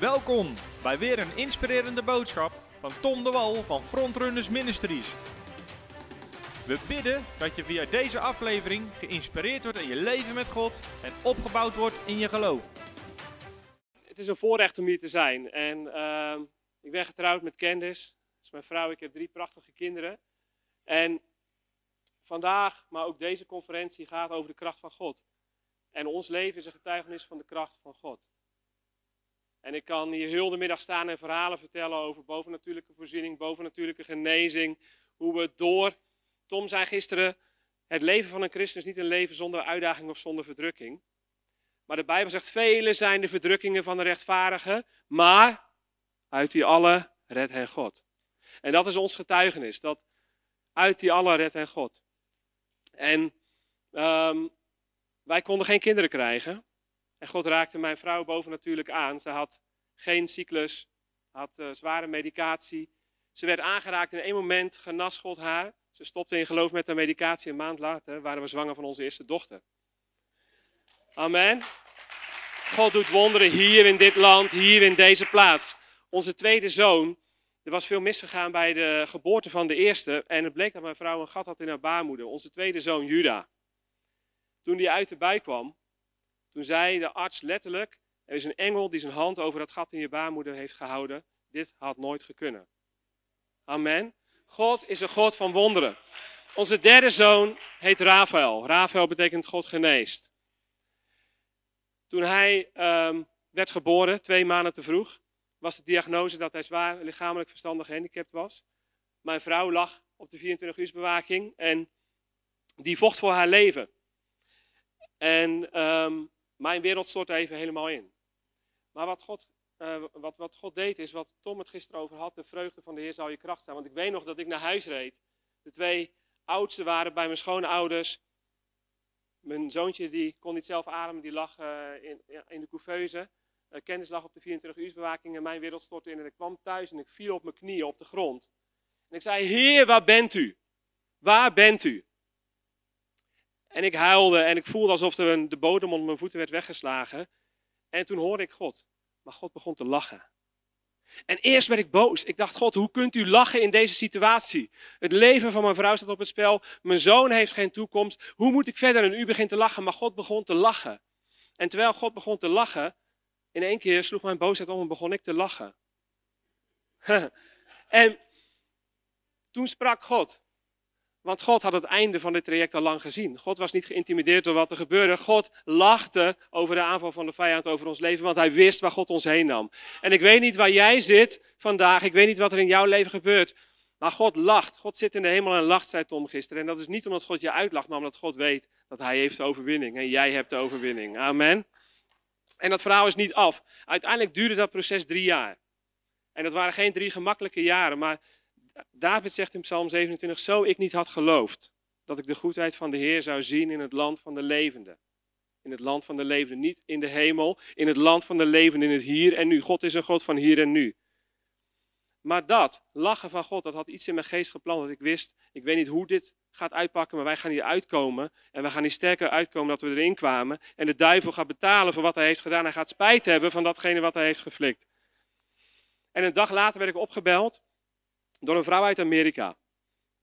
Welkom bij weer een inspirerende boodschap van Tom de Wal van Frontrunners Ministries. We bidden dat je via deze aflevering geïnspireerd wordt in je leven met God en opgebouwd wordt in je geloof. Het is een voorrecht om hier te zijn en ik ben getrouwd met Candice, dat is mijn vrouw, ik heb 3 prachtige kinderen. En vandaag, maar ook deze conferentie gaat over de kracht van God. En ons leven is een getuigenis van de kracht van God. En ik kan hier heel de middag staan en verhalen vertellen over bovennatuurlijke voorziening, bovennatuurlijke genezing. Hoe we door, Tom zei gisteren, het leven van een christen is niet een leven zonder uitdaging of zonder verdrukking. Maar de Bijbel zegt, vele zijn de verdrukkingen van de rechtvaardigen, maar uit die alle redt hen God. En dat is ons getuigenis, dat uit die alle redt hen God. En wij konden geen kinderen krijgen. En God raakte mijn vrouw bovennatuurlijk aan. Ze had geen cyclus, had zware medicatie. Ze werd aangeraakt in één moment, genas God haar. Ze stopte in geloof met haar medicatie. Een maand later waren we zwanger van onze eerste dochter. Amen. God doet wonderen hier in dit land, hier in deze plaats. Onze tweede zoon, er was veel misgegaan bij de geboorte van de eerste. En het bleek dat mijn vrouw een gat had in haar baarmoeder. Onze tweede zoon, Juda. Toen die uit de buik kwam, toen zei de arts letterlijk, er is een engel die zijn hand over dat gat in je baarmoeder heeft gehouden. Dit had nooit gekunnen. Amen. God is een God van wonderen. Onze derde zoon heet Raphael. Raphael betekent God geneest. Toen hij werd geboren, 2 maanden te vroeg, was de diagnose dat hij zwaar lichamelijk verstandig gehandicapt was. Mijn vrouw lag op de 24-uurs bewaking en die vocht voor haar leven. En mijn wereld stort even helemaal in. Maar wat God deed is, wat Tom het gisteren over had, de vreugde van de Heer zal je kracht zijn. Want ik weet nog dat ik naar huis reed. De 2 oudsten waren bij mijn schoonouders. Mijn zoontje die kon niet zelf ademen, die lag in de couveuse. Candice lag op de 24-uurs bewaking en mijn wereld stortte in. En ik kwam thuis en ik viel op mijn knieën op de grond. En ik zei, Heer, waar bent u? Waar bent u? En ik huilde en ik voelde alsof de bodem onder mijn voeten werd weggeslagen. En toen hoorde ik God. Maar God begon te lachen. En eerst werd ik boos. Ik dacht, God, hoe kunt u lachen in deze situatie? Het leven van mijn vrouw staat op het spel. Mijn zoon heeft geen toekomst. Hoe moet ik verder? En u begint te lachen. Maar God begon te lachen. En terwijl God begon te lachen, in één keer sloeg mijn boosheid om en begon ik te lachen. En toen sprak God. Want God had het einde van dit traject al lang gezien. God was niet geïntimideerd door wat er gebeurde. God lachte over de aanval van de vijand over ons leven, want hij wist waar God ons heen nam. En ik weet niet waar jij zit vandaag, ik weet niet wat er in jouw leven gebeurt. Maar God lacht. God zit in de hemel en lacht, zei Tom gisteren. En dat is niet omdat God je uitlacht, maar omdat God weet dat hij heeft de overwinning. En jij hebt de overwinning. Amen. En dat verhaal is niet af. Uiteindelijk duurde dat proces 3 jaar. En dat waren geen 3 gemakkelijke jaren, maar David zegt in Psalm 27, zo ik niet had geloofd dat ik de goedheid van de Heer zou zien in het land van de levenden. In het land van de levenden, niet in de hemel, in het land van de levenden, in het hier en nu. God is een God van hier en nu. Maar dat lachen van God, dat had iets in mijn geest geplant, dat ik wist, ik weet niet hoe dit gaat uitpakken, maar wij gaan hier uitkomen en we gaan hier sterker uitkomen dan we erin kwamen. En de duivel gaat betalen voor wat hij heeft gedaan, hij gaat spijt hebben van datgene wat hij heeft geflikt. En een dag later werd ik opgebeld door een vrouw uit Amerika.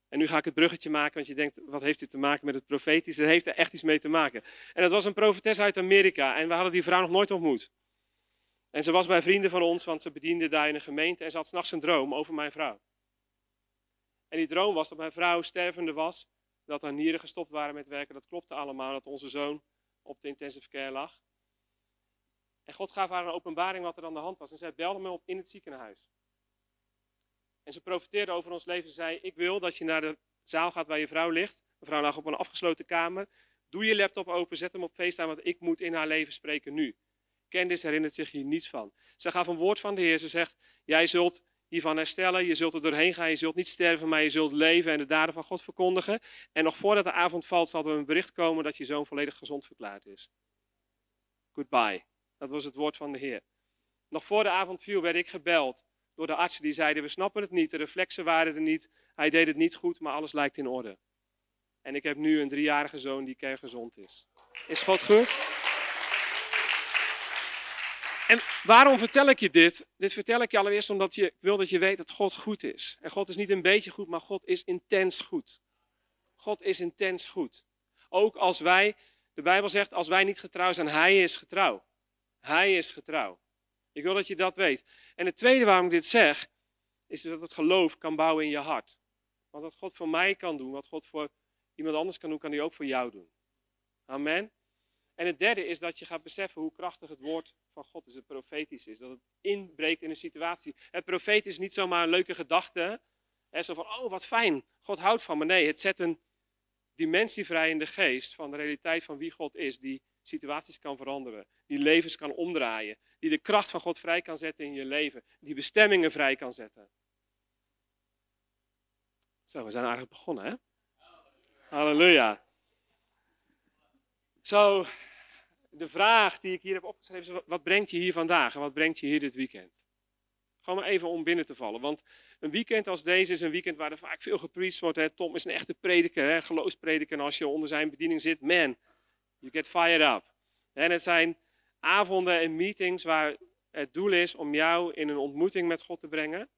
En nu ga ik het bruggetje maken, want je denkt, wat heeft dit te maken met het profetisch? Dat heeft er echt iets mee te maken. En dat was een profetes uit Amerika en we hadden die vrouw nog nooit ontmoet. En ze was bij vrienden van ons, want ze bediende daar in een gemeente en ze had 's nachts een droom over mijn vrouw. En die droom was dat mijn vrouw stervende was, dat haar nieren gestopt waren met werken, dat klopte allemaal, dat onze zoon op de intensive care lag. En God gaf haar een openbaring wat er aan de hand was en zij belde me op in het ziekenhuis. En ze profeteerde over ons leven. Ze zei, ik wil dat je naar de zaal gaat waar je vrouw ligt. Mevrouw lag op een afgesloten kamer. Doe je laptop open, zet hem op FaceTime, want ik moet in haar leven spreken nu. Candice herinnert zich hier niets van. Ze gaf een woord van de Heer. Ze zegt, jij zult hiervan herstellen. Je zult er doorheen gaan. Je zult niet sterven, maar je zult leven en de daden van God verkondigen. En nog voordat de avond valt, zal er een bericht komen dat je zoon volledig gezond verklaard is. Goodbye. Dat was het woord van de Heer. Nog voor de avond viel werd ik gebeld door de artsen die zeiden, we snappen het niet, de reflexen waren er niet, hij deed het niet goed, maar alles lijkt in orde. En ik heb nu een 3-jarige zoon die kerngezond is. Is God goed? En waarom vertel ik je dit? Dit vertel ik je allereerst omdat ik wil dat je weet dat God goed is. En God is niet een beetje goed, maar God is intens goed. God is intens goed. Ook als wij, de Bijbel zegt, als wij niet getrouw zijn, Hij is getrouw. Hij is getrouw. Ik wil dat je dat weet. En het tweede waarom ik dit zeg, is dat het geloof kan bouwen in je hart. Want wat God voor mij kan doen, wat God voor iemand anders kan doen, kan Hij ook voor jou doen. Amen. En het derde is dat je gaat beseffen hoe krachtig het woord van God is, het profetisch is. Dat het inbreekt in een situatie. Het profetisch is niet zomaar een leuke gedachte. Hè? Zo van, oh wat fijn, God houdt van me. Nee, het zet een dimensie vrij in de geest van de realiteit van wie God is. Die situaties kan veranderen, die levens kan omdraaien. Die de kracht van God vrij kan zetten in je leven. Die bestemmingen vrij kan zetten. Zo, we zijn aardig begonnen, hè? Halleluja. Zo, de vraag die ik hier heb opgeschreven is, wat brengt je hier vandaag en wat brengt je hier dit weekend? Gewoon maar even om binnen te vallen, want een weekend als deze is een weekend waar er vaak veel gepreached wordt. Hè? Tom is een echte prediker, hè? Geloofsprediker, en als je onder zijn bediening zit, man, you get fired up. En het zijn avonden en meetings waar het doel is om jou in een ontmoeting met God te brengen.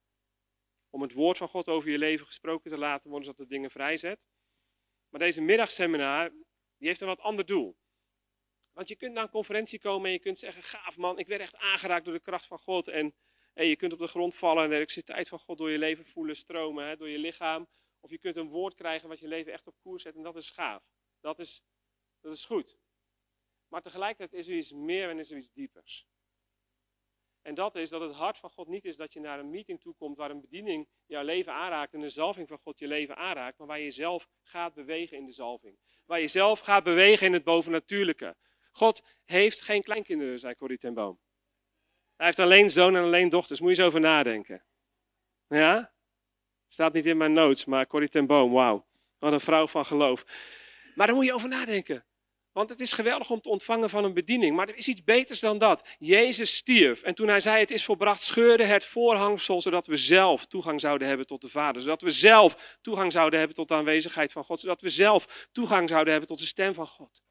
Om het woord van God over je leven gesproken te laten worden, zodat het dingen vrijzet. Maar deze middagseminar, die heeft een wat ander doel. Want je kunt naar een conferentie komen en je kunt zeggen, gaaf man, ik werd echt aangeraakt door de kracht van God. En je kunt op de grond vallen en de elektriciteit van God door je leven voelen stromen, hè, door je lichaam. Of je kunt een woord krijgen wat je leven echt op koers zet en dat is gaaf. Dat is goed. Maar tegelijkertijd is er iets meer en is er iets diepers. En dat is dat het hart van God niet is dat je naar een meeting toekomt waar een bediening jouw leven aanraakt en de zalving van God je leven aanraakt, maar waar je zelf gaat bewegen in de zalving. Waar je zelf gaat bewegen in het bovennatuurlijke. God heeft geen kleinkinderen, zei Corrie ten Boom. Hij heeft alleen zoon en alleen dochters. Moet je eens over nadenken. Ja? Staat niet in mijn notes, maar Corrie ten Boom, wauw. Wat een vrouw van geloof. Maar daar moet je over nadenken. Want het is geweldig om te ontvangen van een bediening. Maar er is iets beters dan dat. Jezus stierf. En toen hij zei het is volbracht, scheurde het voorhangsel. Zodat we zelf toegang zouden hebben tot de Vader. Zodat we zelf toegang zouden hebben tot de aanwezigheid van God. Zodat we zelf toegang zouden hebben tot de stem van God.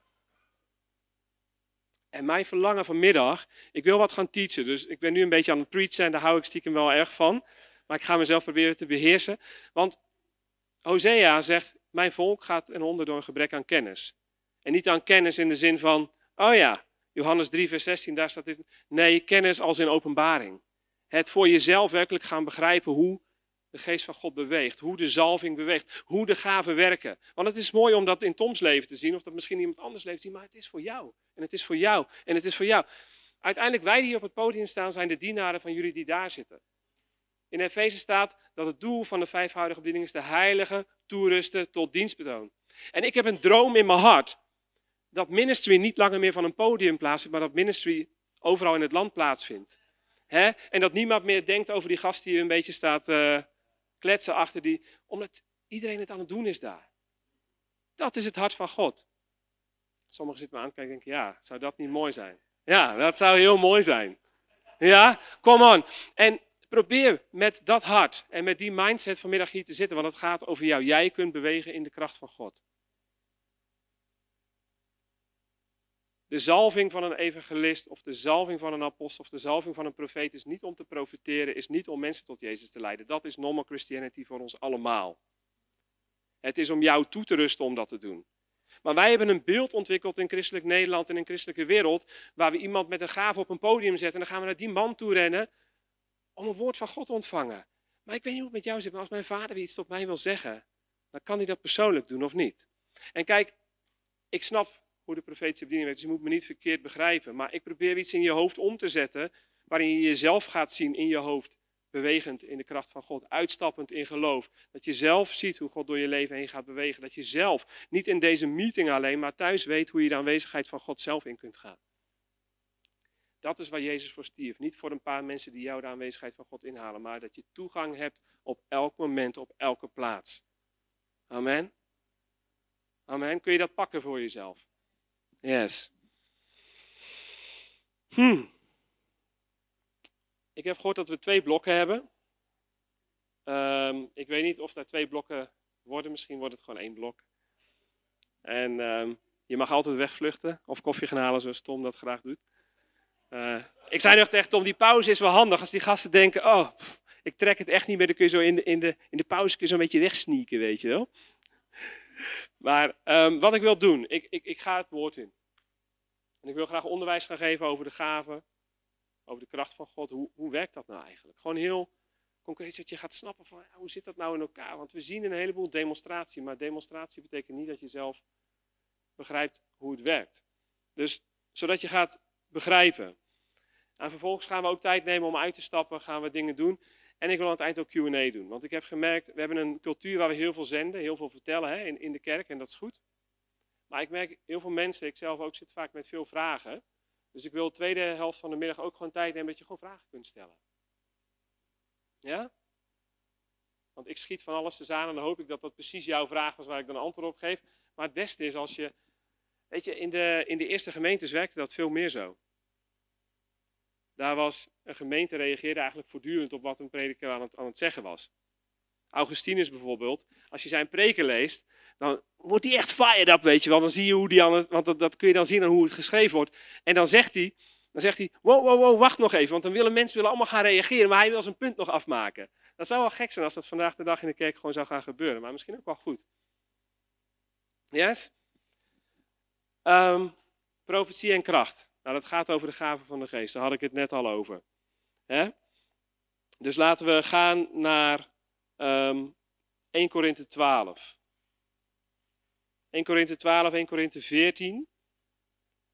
En mijn verlangen vanmiddag, ik wil wat gaan teachen. Dus ik ben nu een beetje aan het preachen en daar hou ik stiekem wel erg van. Maar ik ga mezelf proberen te beheersen. Want Hosea zegt, mijn volk gaat en onder door een gebrek aan kennis. En niet aan kennis in de zin van, oh ja, Johannes 3 vers 16, daar staat dit. Nee, kennis als in openbaring. Het voor jezelf werkelijk gaan begrijpen hoe de geest van God beweegt. Hoe de zalving beweegt. Hoe de gaven werken. Want het is mooi om dat in Toms leven te zien. Of dat misschien iemand anders leeft te zien. Maar het is voor jou. En het is voor jou. En het is voor jou. Uiteindelijk wij die hier op het podium staan zijn de dienaren van jullie die daar zitten. In Efeze staat dat het doel van de vijfvoudige bediening is de heilige toerusten tot dienstbetoon. En ik heb een droom in mijn hart. Dat ministry niet langer meer van een podium plaatsvindt. Maar dat ministry overal in het land plaatsvindt. Hè? En dat niemand meer denkt over die gast die hier een beetje staat... kletsen achter die, omdat iedereen het aan het doen is daar. Dat is het hart van God. Sommigen zitten me aan te kijken en denken, ja, zou dat niet mooi zijn? Ja, dat zou heel mooi zijn. Ja, come on. En probeer met dat hart en met die mindset vanmiddag hier te zitten, want het gaat over jou. Jij kunt bewegen in de kracht van God. De zalving van een evangelist of de zalving van een apostel of de zalving van een profeet is niet om te profiteren, is niet om mensen tot Jezus te leiden. Dat is normal Christianity voor ons allemaal. Het is om jou toe te rusten om dat te doen. Maar wij hebben een beeld ontwikkeld in christelijk Nederland en in christelijke wereld, waar we iemand met een gave op een podium zetten en dan gaan we naar die man toe rennen om een woord van God te ontvangen. Maar ik weet niet hoe het met jou zit, maar als mijn vader iets tot mij wil zeggen, dan kan hij dat persoonlijk doen of niet. En kijk, ik snap... hoe de profetische bediening werkt. Dus je moet me niet verkeerd begrijpen. Maar ik probeer iets in je hoofd om te zetten. Waarin je jezelf gaat zien in je hoofd. Bewegend in de kracht van God. Uitstappend in geloof. Dat je zelf ziet hoe God door je leven heen gaat bewegen. Dat je zelf, niet in deze meeting alleen. Maar thuis weet hoe je de aanwezigheid van God zelf in kunt gaan. Dat is waar Jezus voor stierf. Niet voor een paar mensen die jou de aanwezigheid van God inhalen. Maar dat je toegang hebt op elk moment. Op elke plaats. Amen. Amen. Kun je dat pakken voor jezelf? Yes. Ik heb gehoord dat we 2 blokken hebben. Ik weet niet of daar 2 blokken worden. Misschien wordt het gewoon 1 blok. En je mag altijd wegvluchten. Of koffie gaan halen zoals Tom dat graag doet. Ik zei nog tegen Tom, die pauze is wel handig. Als die gasten denken, oh, pff, ik trek het echt niet meer. Dan kun je zo in de pauze kun je zo'n beetje wegsneaken, weet je wel. Maar wat ik wil doen, ik ga het woord in. En ik wil graag onderwijs gaan geven over de gaven, over de kracht van God. Hoe werkt dat nou eigenlijk? Gewoon heel concreet, dat je gaat snappen van, hoe zit dat nou in elkaar? Want we zien een heleboel demonstratie, maar demonstratie betekent niet dat je zelf begrijpt hoe het werkt. Dus, zodat je gaat begrijpen. En vervolgens gaan we ook tijd nemen om uit te stappen, gaan we dingen doen. En ik wil aan het eind ook Q&A doen. Want ik heb gemerkt, we hebben een cultuur waar we heel veel zenden, heel veel vertellen hè, in de kerk. En dat is goed. Maar ik merk heel veel mensen, ik zelf ook, zit vaak met veel vragen. Dus ik wil de tweede helft van de middag ook gewoon tijd nemen dat je gewoon vragen kunt stellen. Ja? Want ik schiet van alles te aan en dan hoop ik dat dat precies jouw vraag was waar ik dan een antwoord op geef. Maar het beste is als je, weet je, in de eerste gemeentes werkte dat veel meer zo. Daar was, een gemeente reageerde eigenlijk voortdurend op wat een prediker aan het zeggen was. Augustinus bijvoorbeeld, als je zijn preken leest, dan wordt hij echt fired up, weet je wel. Dan zie je hoe die want dat kun je dan zien aan hoe het geschreven wordt. En dan zegt hij, wow, wacht nog even, want dan willen mensen allemaal gaan reageren, maar hij wil zijn punt nog afmaken. Dat zou wel gek zijn als dat vandaag de dag in de kerk gewoon zou gaan gebeuren, maar misschien ook wel goed. Yes? Profetie en kracht. Nou, dat gaat over de gaven van de geest. Daar had ik het net al over. Hè? Dus laten we gaan naar 1 Korinthe 12. 1 Korinthe 12, 1 Korinthe 14.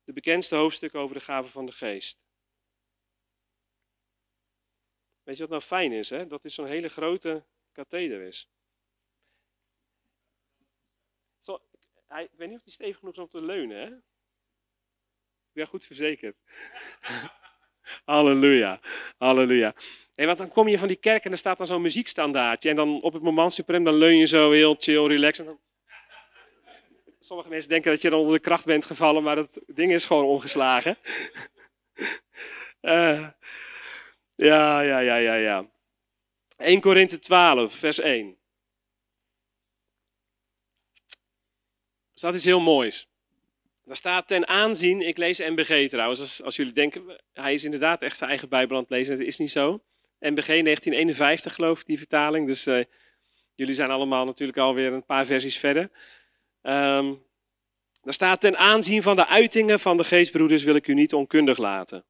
De bekendste hoofdstukken over de gaven van de geest. Weet je wat nou fijn is? Hè? Dat dit zo'n hele grote katheder is. Ik weet niet of die stevig genoeg is om te leunen, hè? Ik ben goed verzekerd. Halleluja, halleluja. Hey, want dan kom je van die kerk en er staat dan zo'n muziekstandaardje. En dan op het moment suprem, dan leun je zo heel chill, relaxed. Dan... Sommige mensen denken dat je dan onder de kracht bent gevallen, maar dat ding is gewoon omgeslagen. Ja. 1 Korinthe 12, vers 1. Dus dat is heel moois. Daar staat ten aanzien, ik lees NBG trouwens, als jullie denken, hij is inderdaad echt zijn eigen Bijbel aan het lezen, dat is niet zo. NBG 1951 geloof ik, die vertaling, dus jullie zijn allemaal natuurlijk alweer een paar versies verder. Daar staat ten aanzien van de uitingen van de geestbroeders wil ik u niet onkundig laten. Dat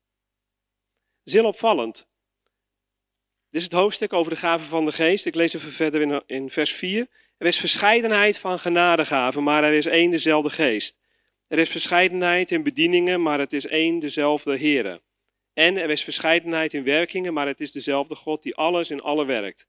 is heel opvallend. Dit is het hoofdstuk over de gaven van de geest, ik lees even verder in vers 4. Er is verscheidenheid van genadegaven, maar er is één dezelfde geest. Er is verscheidenheid in bedieningen, maar het is één dezelfde Heere. En er is verscheidenheid in werkingen, maar het is dezelfde God die alles in allen werkt.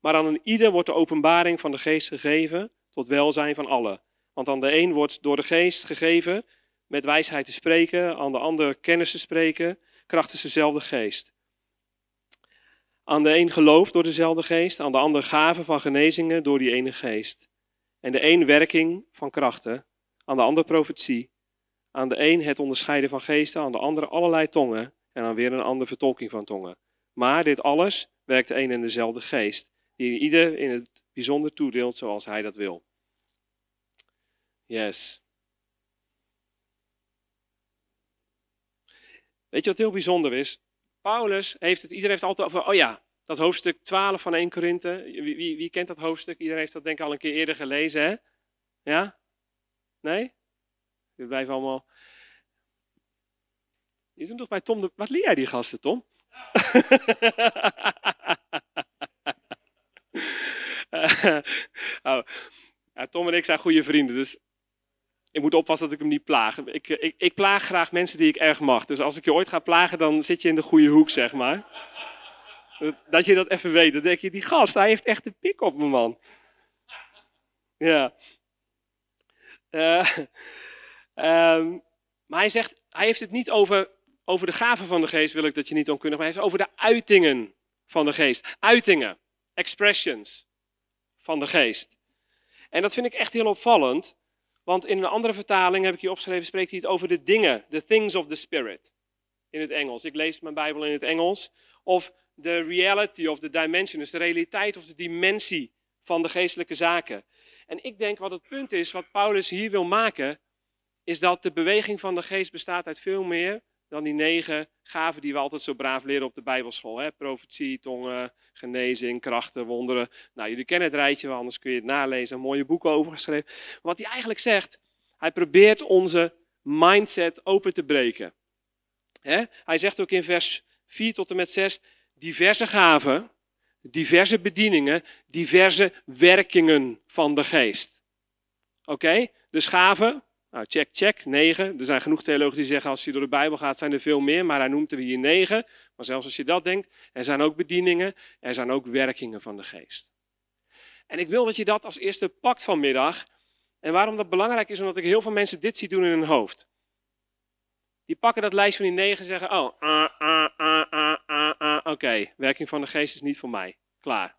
Maar aan een ieder wordt de openbaring van de geest gegeven tot welzijn van allen. Want aan de een wordt door de geest gegeven met wijsheid te spreken, aan de ander kennis te spreken, krachtens dezelfde geest. Aan de een geloof door dezelfde geest, aan de ander gaven van genezingen door die ene geest. En de een werking van krachten. Aan de ander profetie, aan de een het onderscheiden van geesten, aan de andere allerlei tongen en aan weer een andere vertolking van tongen. Maar dit alles werkt de een en dezelfde geest, die ieder in het bijzonder toedeelt zoals hij dat wil. Yes. Weet je wat heel bijzonder is? Paulus heeft het, iedereen heeft altijd over, oh ja, dat hoofdstuk 12 van 1 Korinthe. Wie kent dat hoofdstuk? Iedereen heeft dat denk ik al een keer eerder gelezen, hè? Ja? Nee? Dit blijft allemaal... Je doet toch bij Tom de... Wat leer jij die gasten, Tom? Ja, Tom en ik zijn goede vrienden, dus... Ik moet oppassen dat ik hem niet plaag. Ik plaag graag mensen die ik erg mag. Dus als ik je ooit ga plagen, dan zit je in de goede hoek, zeg maar. Dat je dat even weet. Dan denk je, die gast, hij heeft echt de pik op me, man. Ja... maar hij zegt, hij heeft het niet over de gaven van de geest, wil ik dat je niet onkundig, maar hij heeft over de uitingen van de geest. Uitingen, expressions van de geest. En dat vind ik echt heel opvallend, want in een andere vertaling heb ik hier opgeschreven, spreekt hij het over de dingen, the things of the spirit, in het Engels. Ik lees mijn Bijbel in het Engels. Of the reality of the dimension, dus de realiteit of de dimensie van de geestelijke zaken. En ik denk wat het punt is, wat Paulus hier wil maken, is dat de beweging van de geest bestaat uit veel meer dan die 9 gaven die we altijd zo braaf leren op de Bijbelschool. Hè? Profetie, tongen, genezing, krachten, wonderen. Nou, jullie kennen het rijtje wel, anders kun je het nalezen. Een mooie boeken over geschreven. Maar wat hij eigenlijk zegt, hij probeert onze mindset open te breken. Hè? Hij zegt ook in vers 4 tot en met 6, diverse gaven, diverse bedieningen, diverse werkingen van de geest. Oké? Dus gaven... Nou, check, 9. Er zijn genoeg theologen die zeggen, als je door de Bijbel gaat, zijn er veel meer. Maar hij noemt er hier 9. Maar zelfs als je dat denkt, er zijn ook bedieningen. Er zijn ook werkingen van de geest. En ik wil dat je dat als eerste pakt vanmiddag. En waarom dat belangrijk is, omdat ik heel veel mensen dit zie doen in hun hoofd. Die pakken dat lijst van die 9 en zeggen, oké, werking van de geest is niet voor mij. Klaar.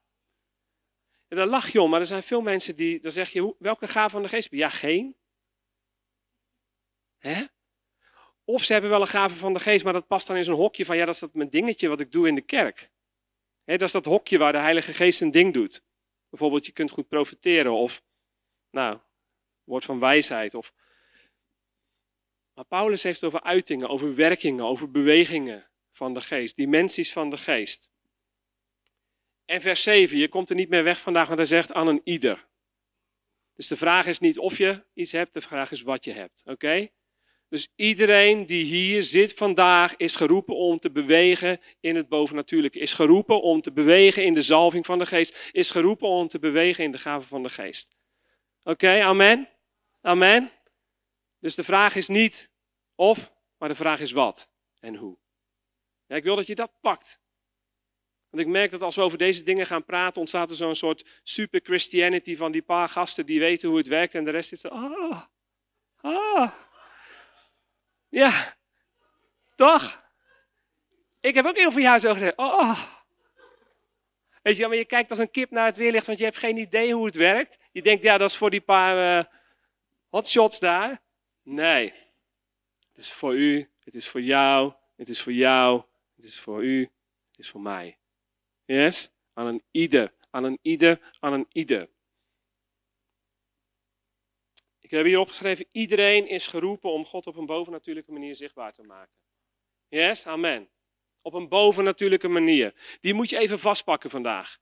En dan lach je om, maar er zijn veel mensen die, dan zeg je, welke gave van de geest? Ja, geen. Hè? Of ze hebben wel een gave van de geest, maar dat past dan in zo'n hokje van, ja, dat is dat mijn dingetje wat ik doe in de kerk. Hè, dat is dat hokje waar de Heilige Geest een ding doet. Bijvoorbeeld, je kunt goed profeteren of, nou, woord van wijsheid. Of... Maar Paulus heeft het over uitingen, over werkingen, over bewegingen van de geest, dimensies van de geest. En vers 7, je komt er niet meer weg vandaag, want hij zegt aan een ieder. Dus de vraag is niet of je iets hebt, de vraag is wat je hebt. Oké? Dus iedereen die hier zit vandaag is geroepen om te bewegen in het bovennatuurlijke. Is geroepen om te bewegen in de zalving van de geest. Is geroepen om te bewegen in de gave van de geest. Oké, amen? Amen? Dus de vraag is niet of, maar de vraag is wat en hoe. Ja, ik wil dat je dat pakt. Want ik merk dat als we over deze dingen gaan praten, ontstaat er zo'n soort super Christianity van die paar gasten die weten hoe het werkt en de rest is zo, ja, toch? Ik heb ook heel veel jaar zo gezegd, Weet je, maar je kijkt als een kip naar het weerlicht, want je hebt geen idee hoe het werkt. Je denkt, ja, dat is voor die paar hotshots daar. Nee, het is voor u, het is voor jou, het is voor jou, het is voor u, het is voor mij. Yes? Aan een ieder, aan een ieder, aan een ieder. Ik heb hier opgeschreven, iedereen is geroepen om God op een bovennatuurlijke manier zichtbaar te maken. Yes? Amen. Op een bovennatuurlijke manier. Die moet je even vastpakken vandaag.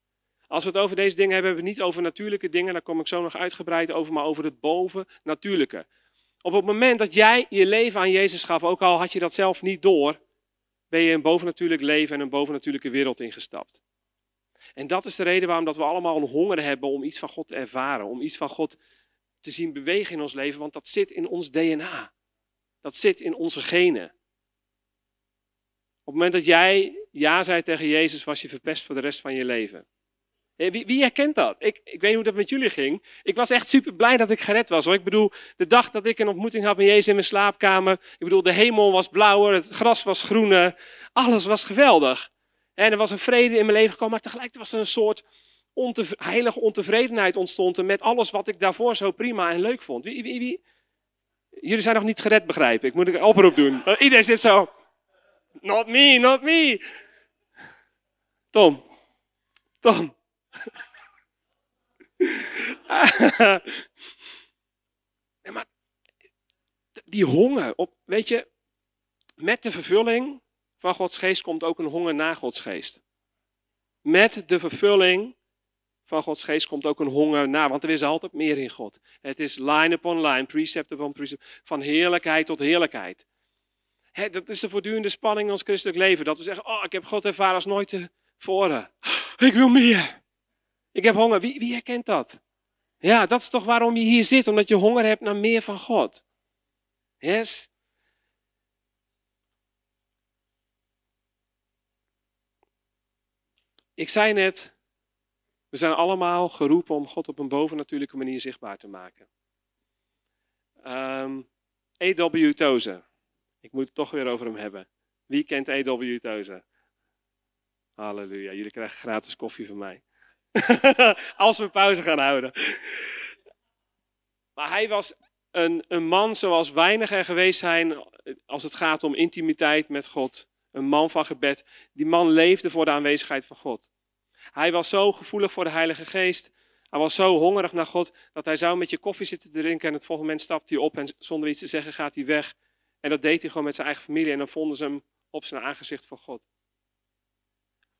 Als we het over deze dingen hebben, hebben we het niet over natuurlijke dingen. Daar kom ik zo nog uitgebreid over, maar over het bovennatuurlijke. Op het moment dat jij je leven aan Jezus gaf, ook al had je dat zelf niet door, ben je een bovennatuurlijk leven en een bovennatuurlijke wereld ingestapt. En dat is de reden waarom dat we allemaal een honger hebben om iets van God te ervaren. Om iets van God te zien bewegen in ons leven, want dat zit in ons DNA. Dat zit in onze genen. Op het moment dat jij ja zei tegen Jezus, was je verpest voor de rest van je leven. Wie herkent dat? Ik weet niet hoe dat met jullie ging. Ik was echt super blij dat ik gered was, hoor. Ik bedoel, de dag dat ik een ontmoeting had met Jezus in mijn slaapkamer. Ik bedoel, de hemel was blauwer, het gras was groener. Alles was geweldig. En er was een vrede in mijn leven gekomen, maar tegelijkertijd was er een soort heilige ontevredenheid ontstond met alles wat ik daarvoor zo prima en leuk vond. Wie? Jullie zijn nog niet gered, begrijp ik. Moet ik een oproep doen? Iedereen zit zo, not me, not me. Tom. Nee, maar die honger, weet je, met de vervulling van Gods geest komt ook een honger naar Gods geest. Met de vervulling van Gods geest komt ook een honger naar, want er is altijd meer in God. Het is line upon line, precept upon precept, van heerlijkheid tot heerlijkheid. Dat is de voortdurende spanning in ons christelijk leven, dat we zeggen, ik heb God ervaren als nooit tevoren. Ik wil meer. Ik heb honger. Wie herkent dat? Ja, dat is toch waarom je hier zit. Omdat je honger hebt naar meer van God. Yes? Ik zei net, we zijn allemaal geroepen om God op een bovennatuurlijke manier zichtbaar te maken. A.W. Tozer. Ik moet het toch weer over hem hebben. Wie kent A.W. Tozer? Halleluja, jullie krijgen gratis koffie van mij. Als we pauze gaan houden. Maar hij was een man zoals weinigen er geweest zijn als het gaat om intimiteit met God. Een man van gebed. Die man leefde voor de aanwezigheid van God. Hij was zo gevoelig voor de Heilige Geest. Hij was zo hongerig naar God dat hij zou met je koffie zitten drinken en het volgende moment stapt hij op en zonder iets te zeggen gaat hij weg. En dat deed hij gewoon met zijn eigen familie. En dan vonden ze hem op zijn aangezicht van God.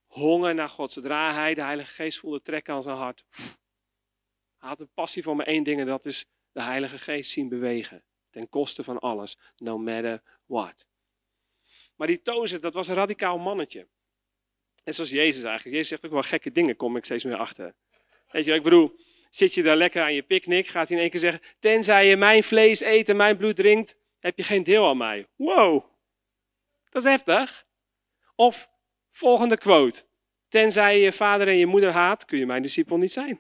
Honger naar God. Zodra hij de Heilige Geest voelde trekken aan zijn hart. Hij had een passie voor maar één ding. En dat is de Heilige Geest zien bewegen. Ten koste van alles. No matter what. Maar die Tozer, dat was een radicaal mannetje. Net zoals Jezus eigenlijk. Jezus zegt ook wel gekke dingen, kom ik steeds meer achter. Weet je, ik bedoel, zit je daar lekker aan je picknick, gaat hij in één keer zeggen, tenzij je mijn vlees eet en mijn bloed drinkt, heb je geen deel aan mij. Wow, dat is heftig. Of, volgende quote, tenzij je vader en je moeder haat, kun je mijn discipel niet zijn. Nou,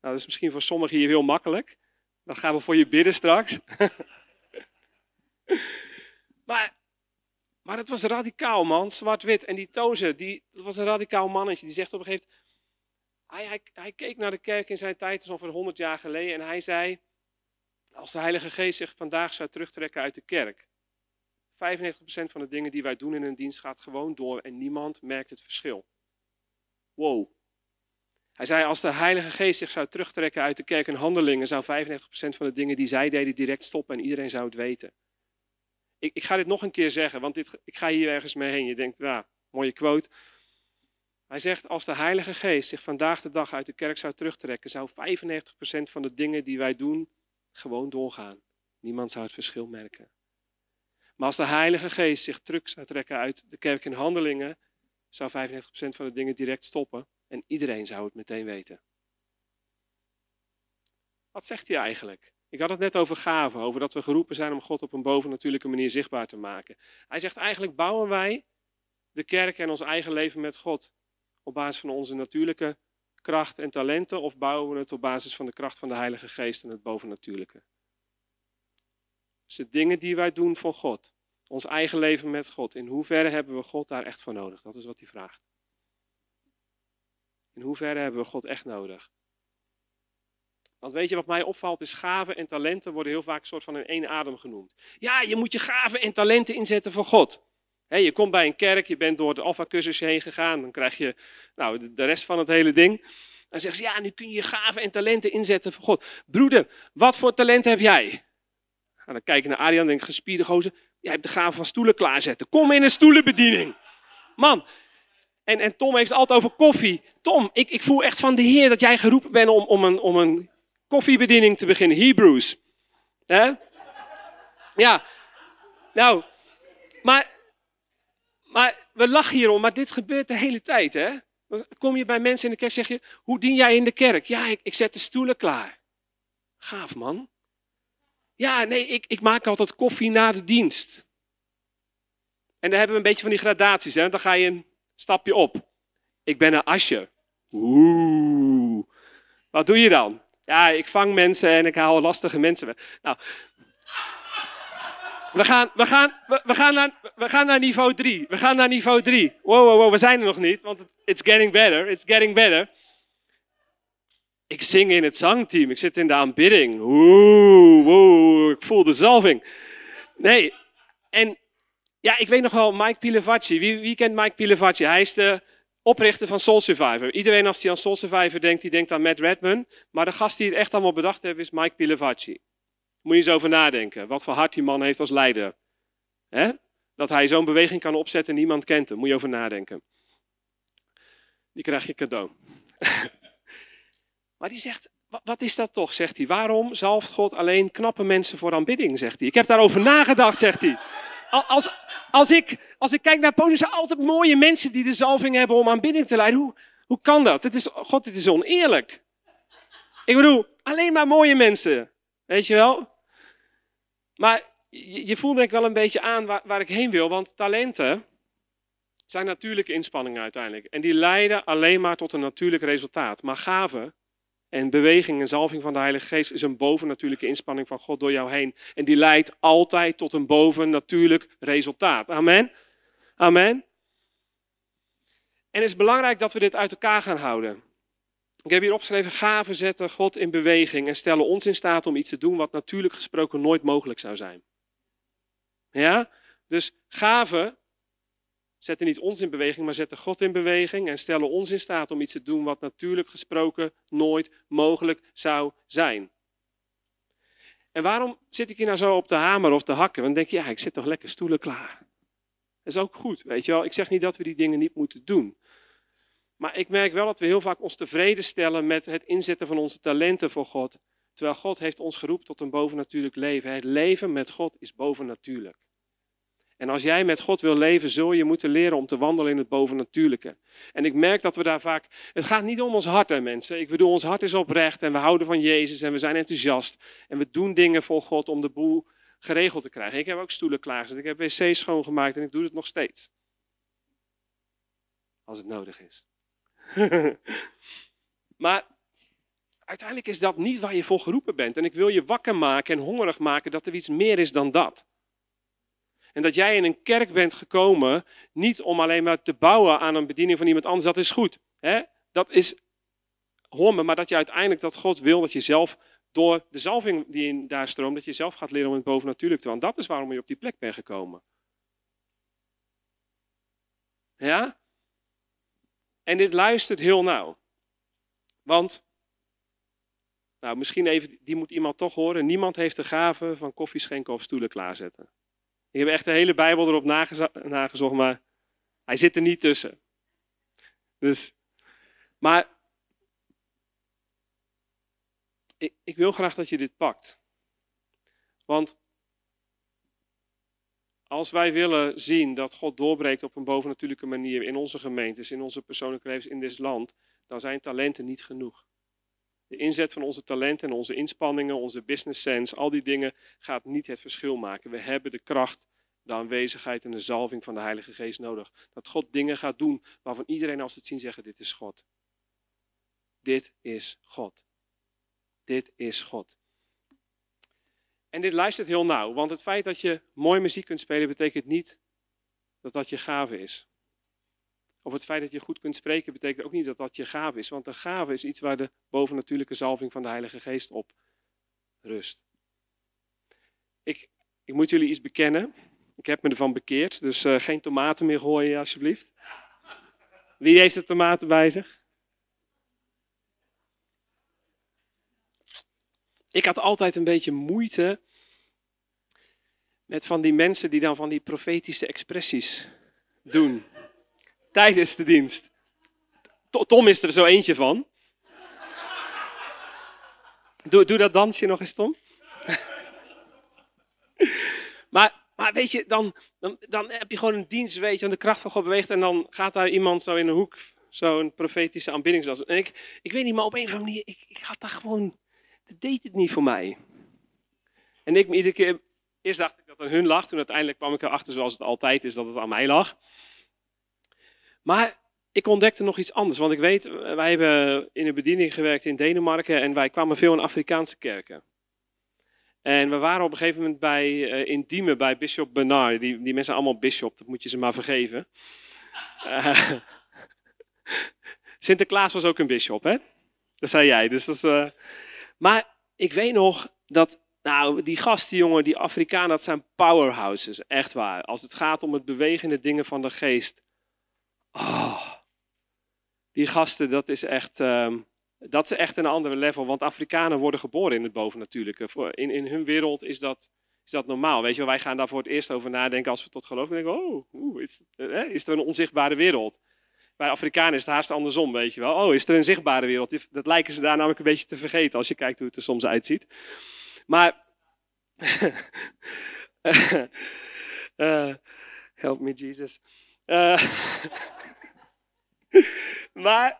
dat is misschien voor sommigen hier heel makkelijk. Dan gaan we voor je bidden straks. Maar het was radicaal, man, zwart-wit. En die Tozer, dat was een radicaal mannetje. Die zegt op een gegeven moment, hij keek naar de kerk in zijn tijd, dus ongeveer 100 jaar geleden. En hij zei, als de Heilige Geest zich vandaag zou terugtrekken uit de kerk. 95% van de dingen die wij doen in een dienst gaat gewoon door. En niemand merkt het verschil. Wow. Hij zei, als de Heilige Geest zich zou terugtrekken uit de kerk in Handelingen, zou 95% van de dingen die zij deden direct stoppen. En iedereen zou het weten. Ik ga dit nog een keer zeggen, want ik ga hier ergens mee heen. Je denkt, nou, mooie quote. Hij zegt, als de Heilige Geest zich vandaag de dag uit de kerk zou terugtrekken, zou 95% van de dingen die wij doen gewoon doorgaan. Niemand zou het verschil merken. Maar als de Heilige Geest zich terug zou trekken uit de kerk in Handelingen, zou 95% van de dingen direct stoppen en iedereen zou het meteen weten. Wat zegt hij eigenlijk? Ik had het net over gaven, over dat we geroepen zijn om God op een bovennatuurlijke manier zichtbaar te maken. Hij zegt eigenlijk, bouwen wij de kerk en ons eigen leven met God op basis van onze natuurlijke kracht en talenten, of bouwen we het op basis van de kracht van de Heilige Geest en het bovennatuurlijke? Dus de dingen die wij doen voor God, ons eigen leven met God, in hoeverre hebben we God daar echt voor nodig? Dat is wat hij vraagt. In hoeverre hebben we God echt nodig? Want weet je wat mij opvalt is, gaven en talenten worden heel vaak een soort van in één adem genoemd. Ja, je moet je gaven en talenten inzetten voor God. Je komt bij een kerk, je bent door de alfacursus heen gegaan, dan krijg je de rest van het hele ding. Dan zeggen ze, ja, nu kun je je gaven en talenten inzetten voor God. Broeder, wat voor talent heb jij? Nou, dan kijk ik naar Arian en denk, gespierde gozer, jij hebt de gave van stoelen klaarzetten. Kom in een stoelenbediening. Man. En Tom heeft het altijd over koffie. Tom, ik voel echt van de Heer dat jij geroepen bent om een koffiebediening te beginnen. Hebrews. He? Ja. Nou. Maar we lachen hierom. Maar dit gebeurt de hele tijd. Hè? Dan kom je bij mensen in de kerk. Zeg je. Hoe dien jij in de kerk? Ja, ik zet de stoelen klaar. Gaaf, man. Ja, nee. Ik maak altijd koffie na de dienst. En dan hebben we een beetje van die gradaties. Hè? Dan ga je een stapje op. Ik ben een asje. Oeh. Wat doe je dan? Ja, ik vang mensen en ik haal lastige mensen weg. Nou, we gaan naar niveau 3. We gaan naar niveau 3. Wow, we zijn er nog niet, want it's getting better. It's getting better. Ik zing in het zangteam. Ik zit in de aanbidding. Oeh, ik voel de zalving. Nee, en ja, ik weet nog wel Mike Pilavachi. Wie kent Mike Pilavachi? Hij is de oprichter van Soul Survivor. Iedereen als hij aan Soul Survivor denkt, die denkt aan Matt Redman. Maar de gast die het echt allemaal bedacht heeft, is Mike Pilavachi. Moet je eens over nadenken. Wat voor hart die man heeft als leider. Hè? Dat hij zo'n beweging kan opzetten en niemand kent hem. Moet je over nadenken. Die krijg je cadeau. Maar die zegt, wat is dat toch, zegt hij. Waarom zalft God alleen knappe mensen voor aanbidding, zegt hij. Ik heb daarover nagedacht, zegt hij. Als ik kijk naar podium, zijn altijd mooie mensen die de zalving hebben om aanbidding te leiden. Hoe kan dat? God, dit is oneerlijk. Ik bedoel, alleen maar mooie mensen. Weet je wel? Maar je voelt denk ik wel een beetje aan waar ik heen wil. Want talenten zijn natuurlijke inspanningen uiteindelijk. En die leiden alleen maar tot een natuurlijk resultaat. Maar gaven en beweging en zalving van de Heilige Geest is een bovennatuurlijke inspanning van God door jou heen. En die leidt altijd tot een bovennatuurlijk resultaat. Amen? Amen? En het is belangrijk dat we dit uit elkaar gaan houden. Ik heb hier opgeschreven, gaven zetten God in beweging en stellen ons in staat om iets te doen wat natuurlijk gesproken nooit mogelijk zou zijn. Ja? Dus gaven zetten niet ons in beweging, maar zetten God in beweging en stellen ons in staat om iets te doen wat natuurlijk gesproken nooit mogelijk zou zijn. En waarom zit ik hier nou zo op de hamer of de hakken? Want dan denk je, ja, ik zit toch lekker stoelen klaar. Dat is ook goed, weet je wel. Ik zeg niet dat we die dingen niet moeten doen. Maar ik merk wel dat we heel vaak ons tevreden stellen met het inzetten van onze talenten voor God. Terwijl God heeft ons geroepen tot een bovennatuurlijk leven. Het leven met God is bovennatuurlijk. En als jij met God wil leven, zul je moeten leren om te wandelen in het bovennatuurlijke. En ik merk dat we daar vaak... Het gaat niet om ons hart, hè mensen. Ik bedoel, ons hart is oprecht en we houden van Jezus en we zijn enthousiast. En we doen dingen voor God om de boel geregeld te krijgen. Ik heb ook stoelen klaargezet, ik heb wc's schoongemaakt en ik doe het nog steeds. Als het nodig is. Maar uiteindelijk is dat niet waar je voor geroepen bent. En ik wil je wakker maken en hongerig maken dat er iets meer is dan dat. En dat jij in een kerk bent gekomen, niet om alleen maar te bouwen aan een bediening van iemand anders, dat is goed. Hè? Dat is hommen, maar dat je uiteindelijk, dat God wil, dat je zelf door de zalving die in daar stroomt, dat je zelf gaat leren om het bovennatuurlijk te wandelen. Dat is waarom je op die plek bent gekomen. Ja? En dit luistert heel nauw. Want, nou misschien even, die moet iemand toch horen, niemand heeft de gave van koffie schenken of stoelen klaarzetten. Ik heb echt de hele Bijbel erop nagezocht, maar hij zit er niet tussen. Dus, maar ik wil graag dat je dit pakt. Want als wij willen zien dat God doorbreekt op een bovennatuurlijke manier in onze gemeentes, in onze persoonlijke levens, in dit land, dan zijn talenten niet genoeg. De inzet van onze talenten en onze inspanningen, onze business sense, al die dingen gaat niet het verschil maken. We hebben de kracht, de aanwezigheid en de zalving van de Heilige Geest nodig. Dat God dingen gaat doen waarvan iedereen als ze het zien zeggen, dit is God. Dit is God. Dit is God. En dit luistert heel nauw, want het feit dat je mooi muziek kunt spelen betekent niet dat dat je gave is. Of het feit dat je goed kunt spreken betekent ook niet dat dat je gave is. Want de gave is iets waar de bovennatuurlijke zalving van de Heilige Geest op rust. Ik moet jullie iets bekennen. Ik heb me ervan bekeerd. Dus geen tomaten meer gooien alsjeblieft. Wie heeft de tomaten bij zich? Ik had altijd een beetje moeite met van die mensen die dan van die profetische expressies doen. Tijdens de dienst. Tom is er zo eentje van. Doe dat dansje nog eens, Tom. maar weet je, dan heb je gewoon een dienst, weet je, en de kracht van God beweegt. En dan gaat daar iemand zo in een hoek, zo een profetische aanbiddingsdans. En ik weet niet, maar op een of andere manier, ik had daar gewoon, dat deed het niet voor mij. En ik me iedere keer, eerst dacht ik dat het aan hun lag. Toen uiteindelijk kwam ik erachter, zoals het altijd is, dat het aan mij lag. Maar ik ontdekte nog iets anders, want ik weet, wij hebben in een bediening gewerkt in Denemarken en wij kwamen veel in Afrikaanse kerken. En we waren op een gegeven moment in Diemen bij Bishop Bernard, die mensen allemaal bishop, dat moet je ze maar vergeven. Sinterklaas was ook een bishop, hè? Dat zei jij. Dus dat is, Maar ik weet nog dat... Nou, die gasten, jongen, die Afrikanen, dat zijn powerhouses, echt waar. Als het gaat om het bewegende dingen van de geest. Oh, die gasten, dat is echt een ander level. Want Afrikanen worden geboren in het bovennatuurlijke. In hun wereld is dat normaal. Weet je, wij gaan daar voor het eerst over nadenken als we tot geloof denken. Oh, is er een onzichtbare wereld? Bij Afrikanen is het haast andersom, weet je wel. Oh, is er een zichtbare wereld? Dat lijken ze daar namelijk een beetje te vergeten als je kijkt hoe het er soms uitziet. Maar, help me Jesus. Maar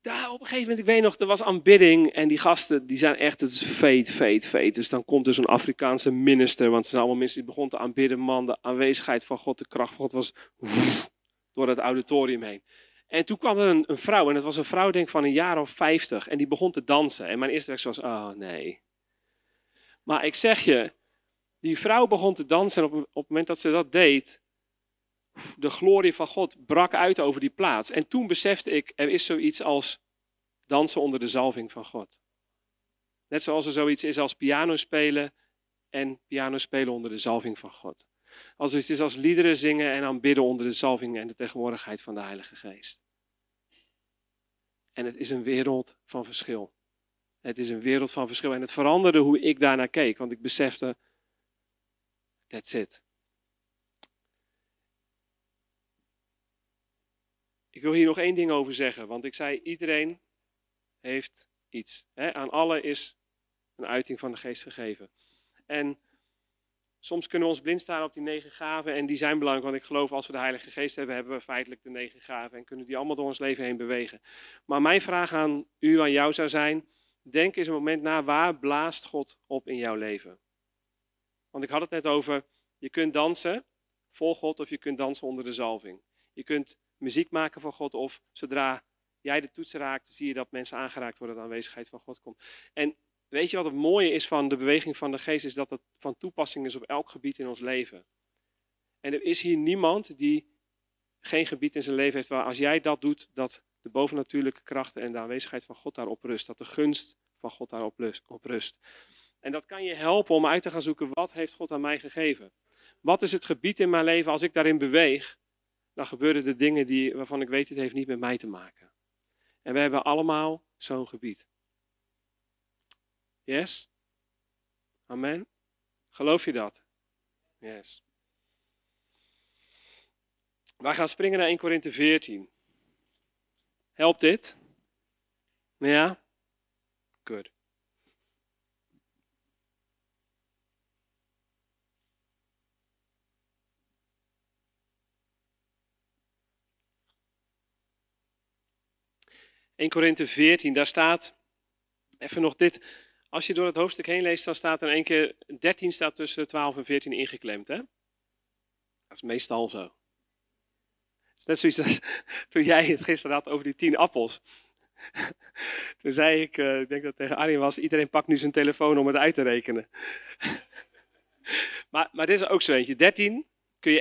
daar op een gegeven moment, ik weet nog, er was aanbidding en die gasten, die zijn echt, het is veet. Dus dan komt er zo'n Afrikaanse minister, want ze zijn allemaal mensen die begonnen te aanbidden. Man, de aanwezigheid van God, de kracht van God was door het auditorium heen. En toen kwam er een vrouw en het was een vrouw denk ik van een jaar of 50 en die begon te dansen. En mijn eerste reactie was, oh nee. Maar ik zeg je, die vrouw begon te dansen en op het moment dat ze dat deed, de glorie van God brak uit over die plaats. En toen besefte ik, er is zoiets als dansen onder de zalving van God. Net zoals er zoiets is als pianospelen en pianospelen onder de zalving van God. Als er iets is als liederen zingen en aanbidden onder de zalving en de tegenwoordigheid van de Heilige Geest. En het is een wereld van verschil. Het is een wereld van verschil. En het veranderde hoe ik daarnaar keek. Want ik besefte, that's it. Ik wil hier nog één ding over zeggen. Want ik zei, iedereen heeft iets. Aan allen is een uiting van de geest gegeven. En soms kunnen we ons blind staan op die 9 gaven. En die zijn belangrijk. Want ik geloof, als we de Heilige Geest hebben, hebben we feitelijk de 9 gaven. En kunnen die allemaal door ons leven heen bewegen. Maar mijn vraag aan u, aan jou zou zijn. Denk eens een moment na, waar blaast God op in jouw leven? Want ik had het net over, je kunt dansen voor God of je kunt dansen onder de zalving. Je kunt muziek maken voor God of zodra jij de toets raakt, zie je dat mensen aangeraakt worden, dat de aanwezigheid van God komt. En weet je wat het mooie is van de beweging van de geest, is dat het van toepassing is op elk gebied in ons leven. En er is hier niemand die geen gebied in zijn leven heeft waar als jij dat doet, dat de bovennatuurlijke krachten en de aanwezigheid van God daarop rust. Dat de gunst van God daarop rust. En dat kan je helpen om uit te gaan zoeken, wat heeft God aan mij gegeven? Wat is het gebied in mijn leven, als ik daarin beweeg, dan gebeuren er dingen waarvan ik weet, het heeft niet met mij te maken. En we hebben allemaal zo'n gebied. Yes? Amen? Geloof je dat? Yes. Wij gaan springen naar 1 Korinthe 14. Helpt dit? Ja? Good. In Korinthe 14, daar staat, even nog dit, als je door het hoofdstuk heen leest, dan staat er in één keer, 13 staat tussen 12 en 14 ingeklemd, hè? Dat is meestal zo. Net zoiets als toen jij het gisteren had over die 10 appels. Toen zei ik denk dat het tegen Arjen was, iedereen pakt nu zijn telefoon om het uit te rekenen. Maar dit is ook zo eentje. 13 kun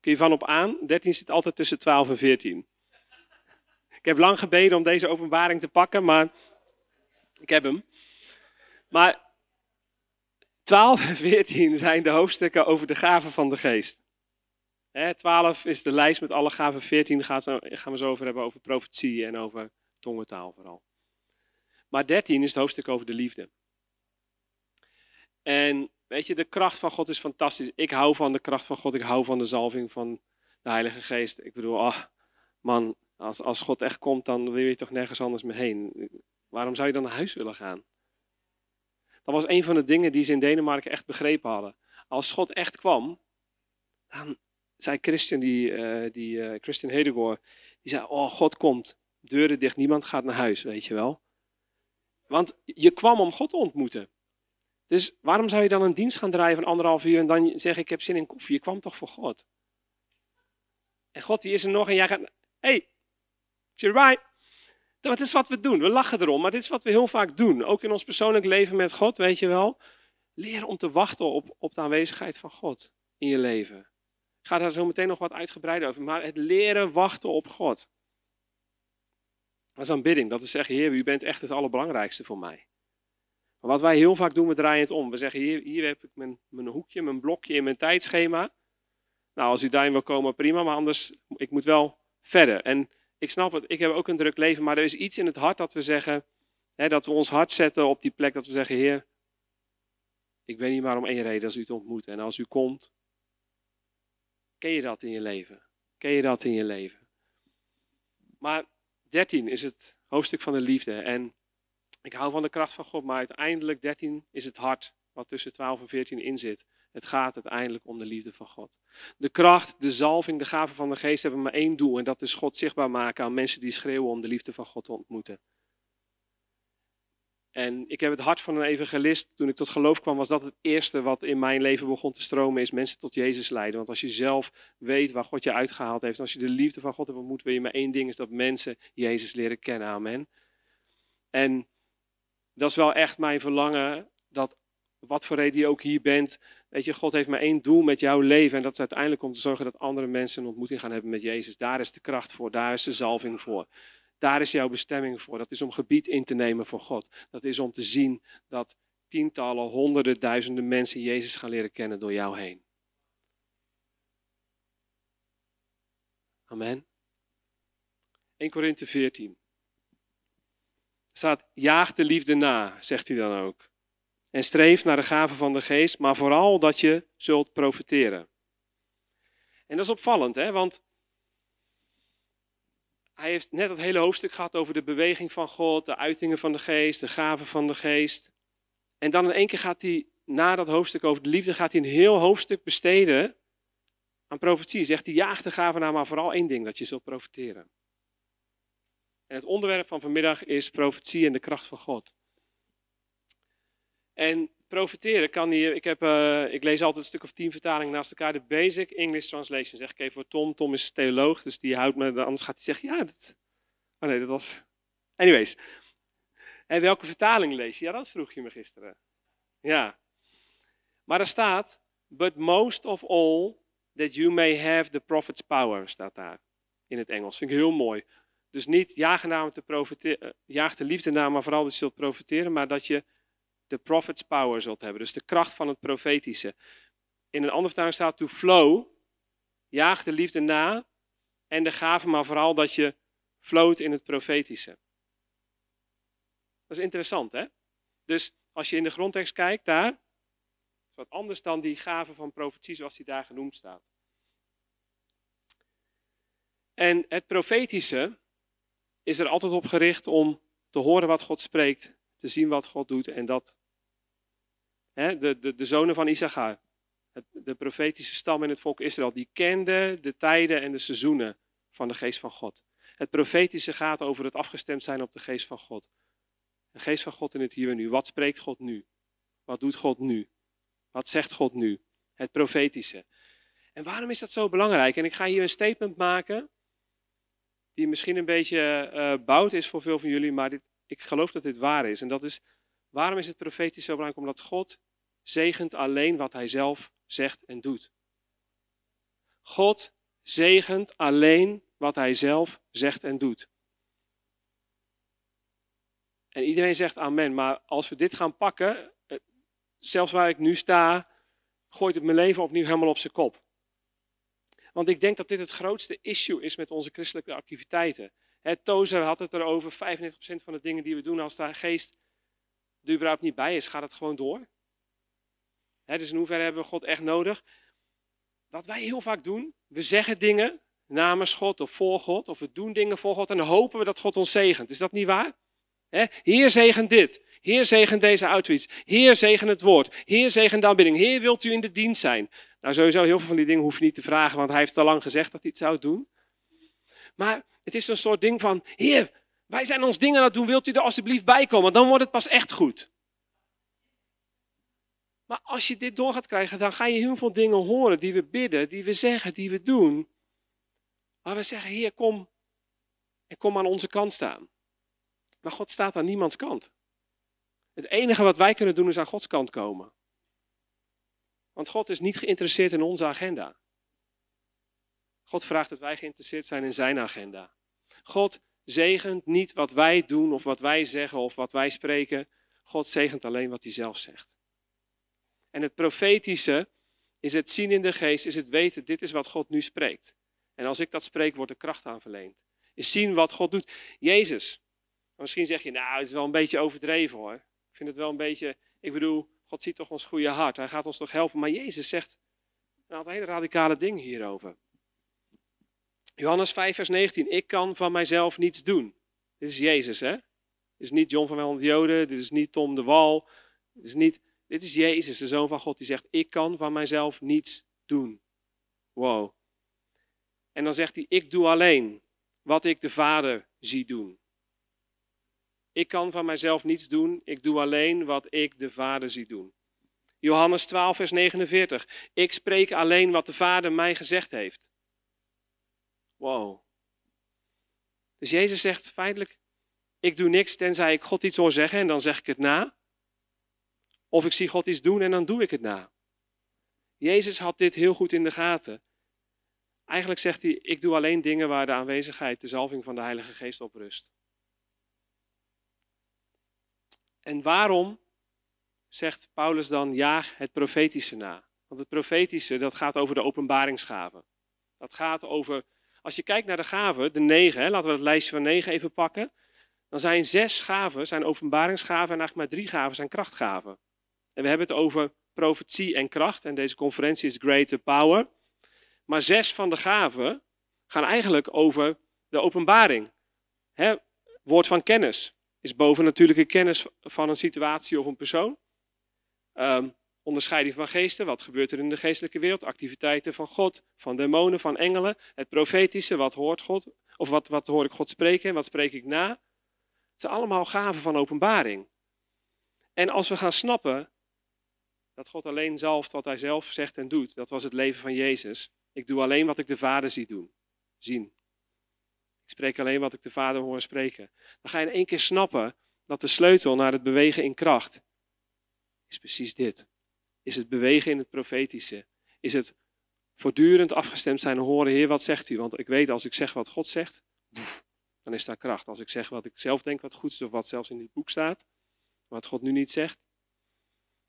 je van op aan. 13 zit altijd tussen 12 en 14. Ik heb lang gebeden om deze openbaring te pakken, maar ik heb hem. Maar 12 en 14 zijn de hoofdstukken over de gaven van de geest. 12 is de lijst met alle gaven, 14 gaan we zo over hebben, over profetie en over tongentaal vooral. Maar 13 is het hoofdstuk over de liefde. En weet je, de kracht van God is fantastisch. Ik hou van de kracht van God, ik hou van de zalving van de Heilige Geest. Ik bedoel, als God echt komt, dan wil je toch nergens anders mee heen. Waarom zou je dan naar huis willen gaan? Dat was een van de dingen die ze in Denemarken echt begrepen hadden. Als God echt kwam, dan zei Christian, Christian Hedegaard, die zei, oh, God komt, deuren dicht, niemand gaat naar huis, weet je wel. Want je kwam om God te ontmoeten. Dus waarom zou je dan een dienst gaan draaien van 1,5 uur en dan zeggen, ik heb zin in koffie, je kwam toch voor God. En God die is er nog en jij gaat, hey, you're right. Dat is wat we doen, we lachen erom, maar dit is wat we heel vaak doen. Ook in ons persoonlijk leven met God, weet je wel. Leer om te wachten op de aanwezigheid van God in je leven. Ik ga daar zo meteen nog wat uitgebreider over. Maar het leren wachten op God. Dat is aanbidding. Dat is zeggen, Heer, u bent echt het allerbelangrijkste voor mij. Maar wat wij heel vaak doen, we draaien het om. We zeggen, Heer, hier heb ik mijn hoekje, mijn blokje in mijn tijdschema. Nou, als u daarin wil komen, prima. Maar anders, ik moet wel verder. En ik snap het, ik heb ook een druk leven. Maar er is iets in het hart dat we zeggen, dat we ons hart zetten op die plek. Dat we zeggen, Heer, ik ben hier maar om één reden, als u te ontmoeten. En als u komt... Ken je dat in je leven? Ken je dat in je leven? Maar 13 is het hoofdstuk van de liefde. En ik hou van de kracht van God, maar uiteindelijk 13 is het hart wat tussen 12 en 14 in zit. Het gaat uiteindelijk om de liefde van God. De kracht, de zalving, de gaven van de geest hebben maar één doel. En dat is God zichtbaar maken aan mensen die schreeuwen om de liefde van God te ontmoeten. En ik heb het hart van een evangelist, toen ik tot geloof kwam, was dat het eerste wat in mijn leven begon te stromen, is mensen tot Jezus leiden. Want als je zelf weet waar God je uitgehaald heeft, als je de liefde van God hebt ontmoet, wil je maar één ding, is dat mensen Jezus leren kennen. Amen. En dat is wel echt mijn verlangen, dat wat voor reden je ook hier bent, weet je, God heeft maar één doel met jouw leven. En dat is uiteindelijk om te zorgen dat andere mensen een ontmoeting gaan hebben met Jezus. Daar is de kracht voor, daar is de zalving voor. Daar is jouw bestemming voor. Dat is om gebied in te nemen voor God. Dat is om te zien dat tientallen, honderden, duizenden mensen Jezus gaan leren kennen door jou heen. Amen. 1 Korinthe 14. staat, jaag de liefde na, zegt hij dan ook. En streef naar de gaven van de geest, maar vooral dat je zult profiteren. En dat is opvallend, hè? Want hij heeft net het hele hoofdstuk gehad over de beweging van God, de uitingen van de geest, de gaven van de geest. En dan in één keer gaat hij, na dat hoofdstuk over de liefde, gaat hij een heel hoofdstuk besteden aan profetie. Zegt hij, jaag de gaven na, maar vooral één ding, dat je zult profiteren. En het onderwerp van vanmiddag is profetie en de kracht van God. En profiteren kan hier, ik lees altijd een stuk of 10 vertalingen naast elkaar, de Basic English Translation, zeg ik even voor Tom. Tom is theoloog, dus die houdt me, anders gaat hij zeggen, ja, dat... Oh nee, dat was... Anyways. En welke vertaling lees je? Ja, dat vroeg je me gisteren. Ja. Maar daar staat, but most of all that you may have the prophet's power, staat daar in het Engels. Vind ik heel mooi. Dus niet jaag de liefde na, maar vooral dat je zult profiteren, maar dat je de prophet's power zult hebben. Dus de kracht van het profetische. In een andere vertaling staat to flow. Jaag de liefde na. En de gave, maar vooral dat je flowt in het profetische. Dat is interessant, hè? Dus als je in de grondtekst kijkt daar. Is wat anders dan die gave van profetie zoals die daar genoemd staat. En het profetische is er altijd op gericht om te horen wat God spreekt. Te zien wat God doet en dat. De zonen van Issachar, de profetische stam in het volk Israël, die kenden de tijden en de seizoenen van de geest van God. Het profetische gaat over het afgestemd zijn op de geest van God. De geest van God in het hier en nu. Wat spreekt God nu? Wat doet God nu? Wat zegt God nu? Het profetische. En waarom is dat zo belangrijk? En ik ga hier een statement maken, die misschien een beetje bout is voor veel van jullie, maar ik geloof dat dit waar is. En dat is, waarom is het profetisch zo belangrijk? Omdat God zegent alleen wat hij zelf zegt en doet. God zegent alleen wat hij zelf zegt en doet. En iedereen zegt amen. Maar als we dit gaan pakken, zelfs waar ik nu sta, gooit het mijn leven opnieuw helemaal op zijn kop. Want ik denk dat dit het grootste issue is met onze christelijke activiteiten. Tozer had het erover, 95% van de dingen die we doen als de geest er überhaupt niet bij is, gaat het gewoon door. Dus in hoeverre hebben we God echt nodig? Wat wij heel vaak doen, we zeggen dingen namens God of voor God, of we doen dingen voor God en dan hopen we dat God ons zegent. Is dat niet waar? Heer, zegen dit. Heer, zegen deze outreach. Heer, zegen het woord. Heer, zegen de aanbidding. Heer, wilt u in de dienst zijn? Nou, sowieso heel veel van die dingen hoef je niet te vragen, want hij heeft al lang gezegd dat hij het zou doen. Maar het is een soort ding van, Heer, wij zijn ons dingen aan het doen, wilt u er alsjeblieft bij komen? Dan wordt het pas echt goed. Maar als je dit door gaat krijgen, dan ga je heel veel dingen horen die we bidden, die we zeggen, die we doen. Maar we zeggen, Heer, kom en kom aan onze kant staan. Maar God staat aan niemands kant. Het enige wat wij kunnen doen is aan Gods kant komen. Want God is niet geïnteresseerd in onze agenda. God vraagt dat wij geïnteresseerd zijn in zijn agenda. God zegent niet wat wij doen of wat wij zeggen of wat wij spreken. God zegent alleen wat hij zelf zegt. En het profetische is het zien in de geest, is het weten, dit is wat God nu spreekt. En als ik dat spreek, wordt er kracht aan verleend. Is zien wat God doet. Jezus, misschien zeg je, nou, het is wel een beetje overdreven hoor. Ik vind het wel een beetje, ik bedoel, God ziet toch ons goede hart. Hij gaat ons toch helpen. Maar Jezus zegt een aantal hele radicale dingen hierover. Johannes 5 vers 19, ik kan van mijzelf niets doen. Dit is Jezus, hè? Dit is niet John van Wel de Joden, dit is niet Tom de Wal. Dit is Jezus, de Zoon van God, die zegt, ik kan van mijzelf niets doen. Wow. En dan zegt hij, ik doe alleen wat ik de Vader zie doen. Ik kan van mijzelf niets doen, ik doe alleen wat ik de Vader zie doen. Johannes 12 vers 49, ik spreek alleen wat de Vader mij gezegd heeft. Wow. Dus Jezus zegt feitelijk, ik doe niks tenzij ik God iets hoor zeggen en dan zeg ik het na. Of ik zie God iets doen en dan doe ik het na. Jezus had dit heel goed in de gaten. Eigenlijk zegt hij, ik doe alleen dingen waar de aanwezigheid, de zalving van de Heilige Geest op rust. En waarom zegt Paulus dan, jaag het profetische na? Want het profetische, dat gaat over de openbaringsgaven. Dat gaat over... Als je kijkt naar de gaven, de 9, laten we het lijstje van 9 even pakken. dan zijn 6 gaven, zijn openbaringsgaven en eigenlijk maar 3 gaven zijn krachtgaven. En we hebben het over profetie en kracht en deze conferentie is Greater Power. Maar 6 van de gaven gaan eigenlijk over de openbaring. Hè, woord van kennis is bovennatuurlijke kennis van een situatie of een persoon. Onderscheiding van geesten, wat gebeurt er in de geestelijke wereld, activiteiten van God, van demonen, van engelen, het profetische, wat hoort God, of wat hoor ik God spreken en wat spreek ik na. Het zijn allemaal gaven van openbaring. En als we gaan snappen dat God alleen zalft wat hij zelf zegt en doet, dat was het leven van Jezus. Ik doe alleen wat ik de Vader zie. Ik spreek alleen wat ik de Vader hoor spreken. Dan ga je in één keer snappen dat de sleutel naar het bewegen in kracht is precies dit. Is het bewegen in het profetische. Is het voortdurend afgestemd zijn en horen, Heer, wat zegt u? Want ik weet, als ik zeg wat God zegt, dan is daar kracht. Als ik zeg wat ik zelf denk wat goed is, of wat zelfs in dit boek staat, wat God nu niet zegt,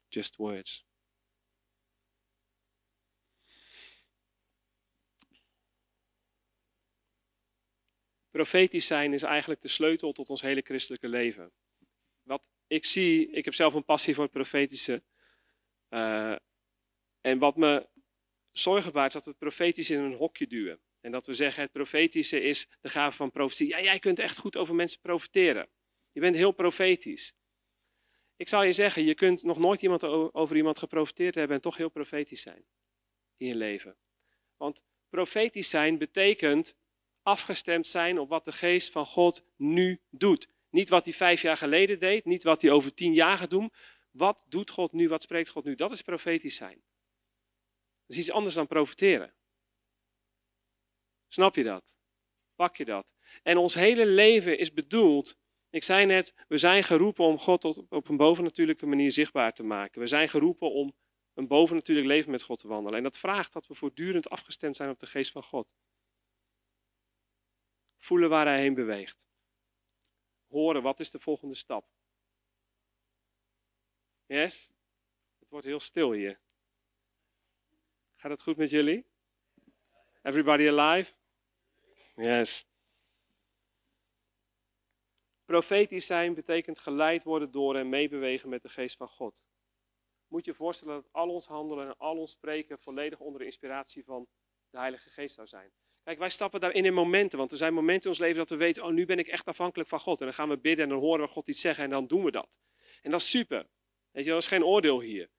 just words. Profetisch zijn is eigenlijk de sleutel tot ons hele christelijke leven. Wat ik zie, ik heb zelf een passie voor het profetische. En wat me zorgen baart is dat we het profetische in een hokje duwen. En dat we zeggen, het profetische is de gave van profetie. Ja, jij kunt echt goed over mensen profeteren. Je bent heel profetisch. Ik zal je zeggen, je kunt nog nooit over iemand geprofeteerd hebben en toch heel profetisch zijn in je leven. Want profetisch zijn betekent afgestemd zijn op wat de geest van God nu doet. Niet wat hij 5 jaar geleden deed, niet wat hij over 10 jaar gaat doen. Wat doet God nu, wat spreekt God nu? Dat is profetisch zijn. Dat is iets anders dan profeteren. Snap je dat? Pak je dat? En ons hele leven is bedoeld, ik zei net, we zijn geroepen om God op een bovennatuurlijke manier zichtbaar te maken. We zijn geroepen om een bovennatuurlijk leven met God te wandelen. En dat vraagt dat we voortdurend afgestemd zijn op de geest van God. Voelen waar hij heen beweegt. Horen, wat is de volgende stap? Yes? Het wordt heel stil hier. Gaat het goed met jullie? Everybody alive? Yes. Profetisch zijn betekent geleid worden door en meebewegen met de geest van God. Moet je je voorstellen dat al ons handelen en al ons spreken volledig onder de inspiratie van de Heilige Geest zou zijn. Kijk, wij stappen daarin in momenten, want er zijn momenten in ons leven dat we weten, oh, nu ben ik echt afhankelijk van God. En dan gaan we bidden en dan horen we God iets zeggen en dan doen we dat. En dat is super. Weet je, dat is geen oordeel hier.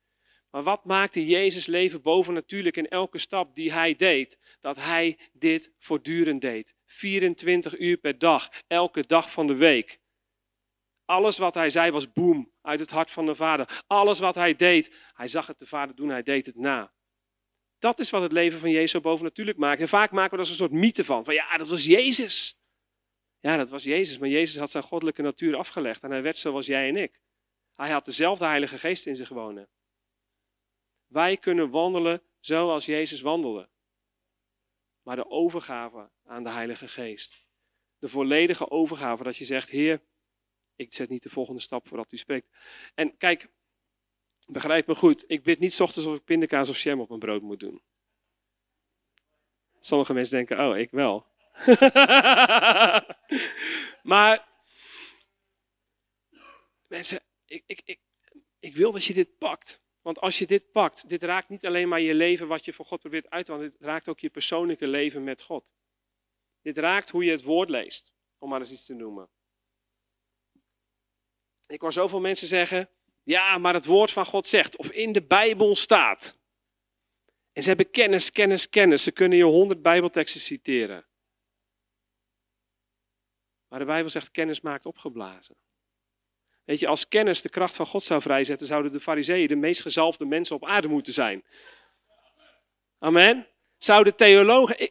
Maar wat maakte Jezus' leven bovennatuurlijk in elke stap die hij deed? Dat hij dit voortdurend deed. 24 uur per dag, elke dag van de week. Alles wat hij zei was boem, uit het hart van de Vader. Alles wat hij deed, hij zag het de Vader doen, hij deed het na. Dat is wat het leven van Jezus zo bovennatuurlijk maakt. En vaak maken we daar een soort mythe van. Van ja, dat was Jezus. Ja, dat was Jezus. Maar Jezus had zijn goddelijke natuur afgelegd. En hij werd zoals jij en ik. Hij had dezelfde Heilige Geest in zich wonen. Wij kunnen wandelen zoals Jezus wandelde. Maar de overgave aan de Heilige Geest. De volledige overgave dat je zegt, Heer, ik zet niet de volgende stap voordat u spreekt. En kijk, begrijp me goed, ik bid niet 's ochtends of ik pindakaas of jam op mijn brood moet doen. Sommige mensen denken, oh, ik wel. Maar, mensen, ik wil dat je dit pakt. Want als je dit pakt, dit raakt niet alleen maar je leven wat je voor God probeert uit te wandelen. Dit raakt ook je persoonlijke leven met God. Dit raakt hoe je het woord leest, om maar eens iets te noemen. Ik hoor zoveel mensen zeggen, ja, maar het woord van God zegt, of in de Bijbel staat. En ze hebben kennis. Ze kunnen je 100 Bijbelteksten citeren. Maar de Bijbel zegt, kennis maakt opgeblazen. Weet je, als kennis de kracht van God zou vrijzetten, zouden de fariseeën de meest gezalfde mensen op aarde moeten zijn. Amen. Zouden theologen...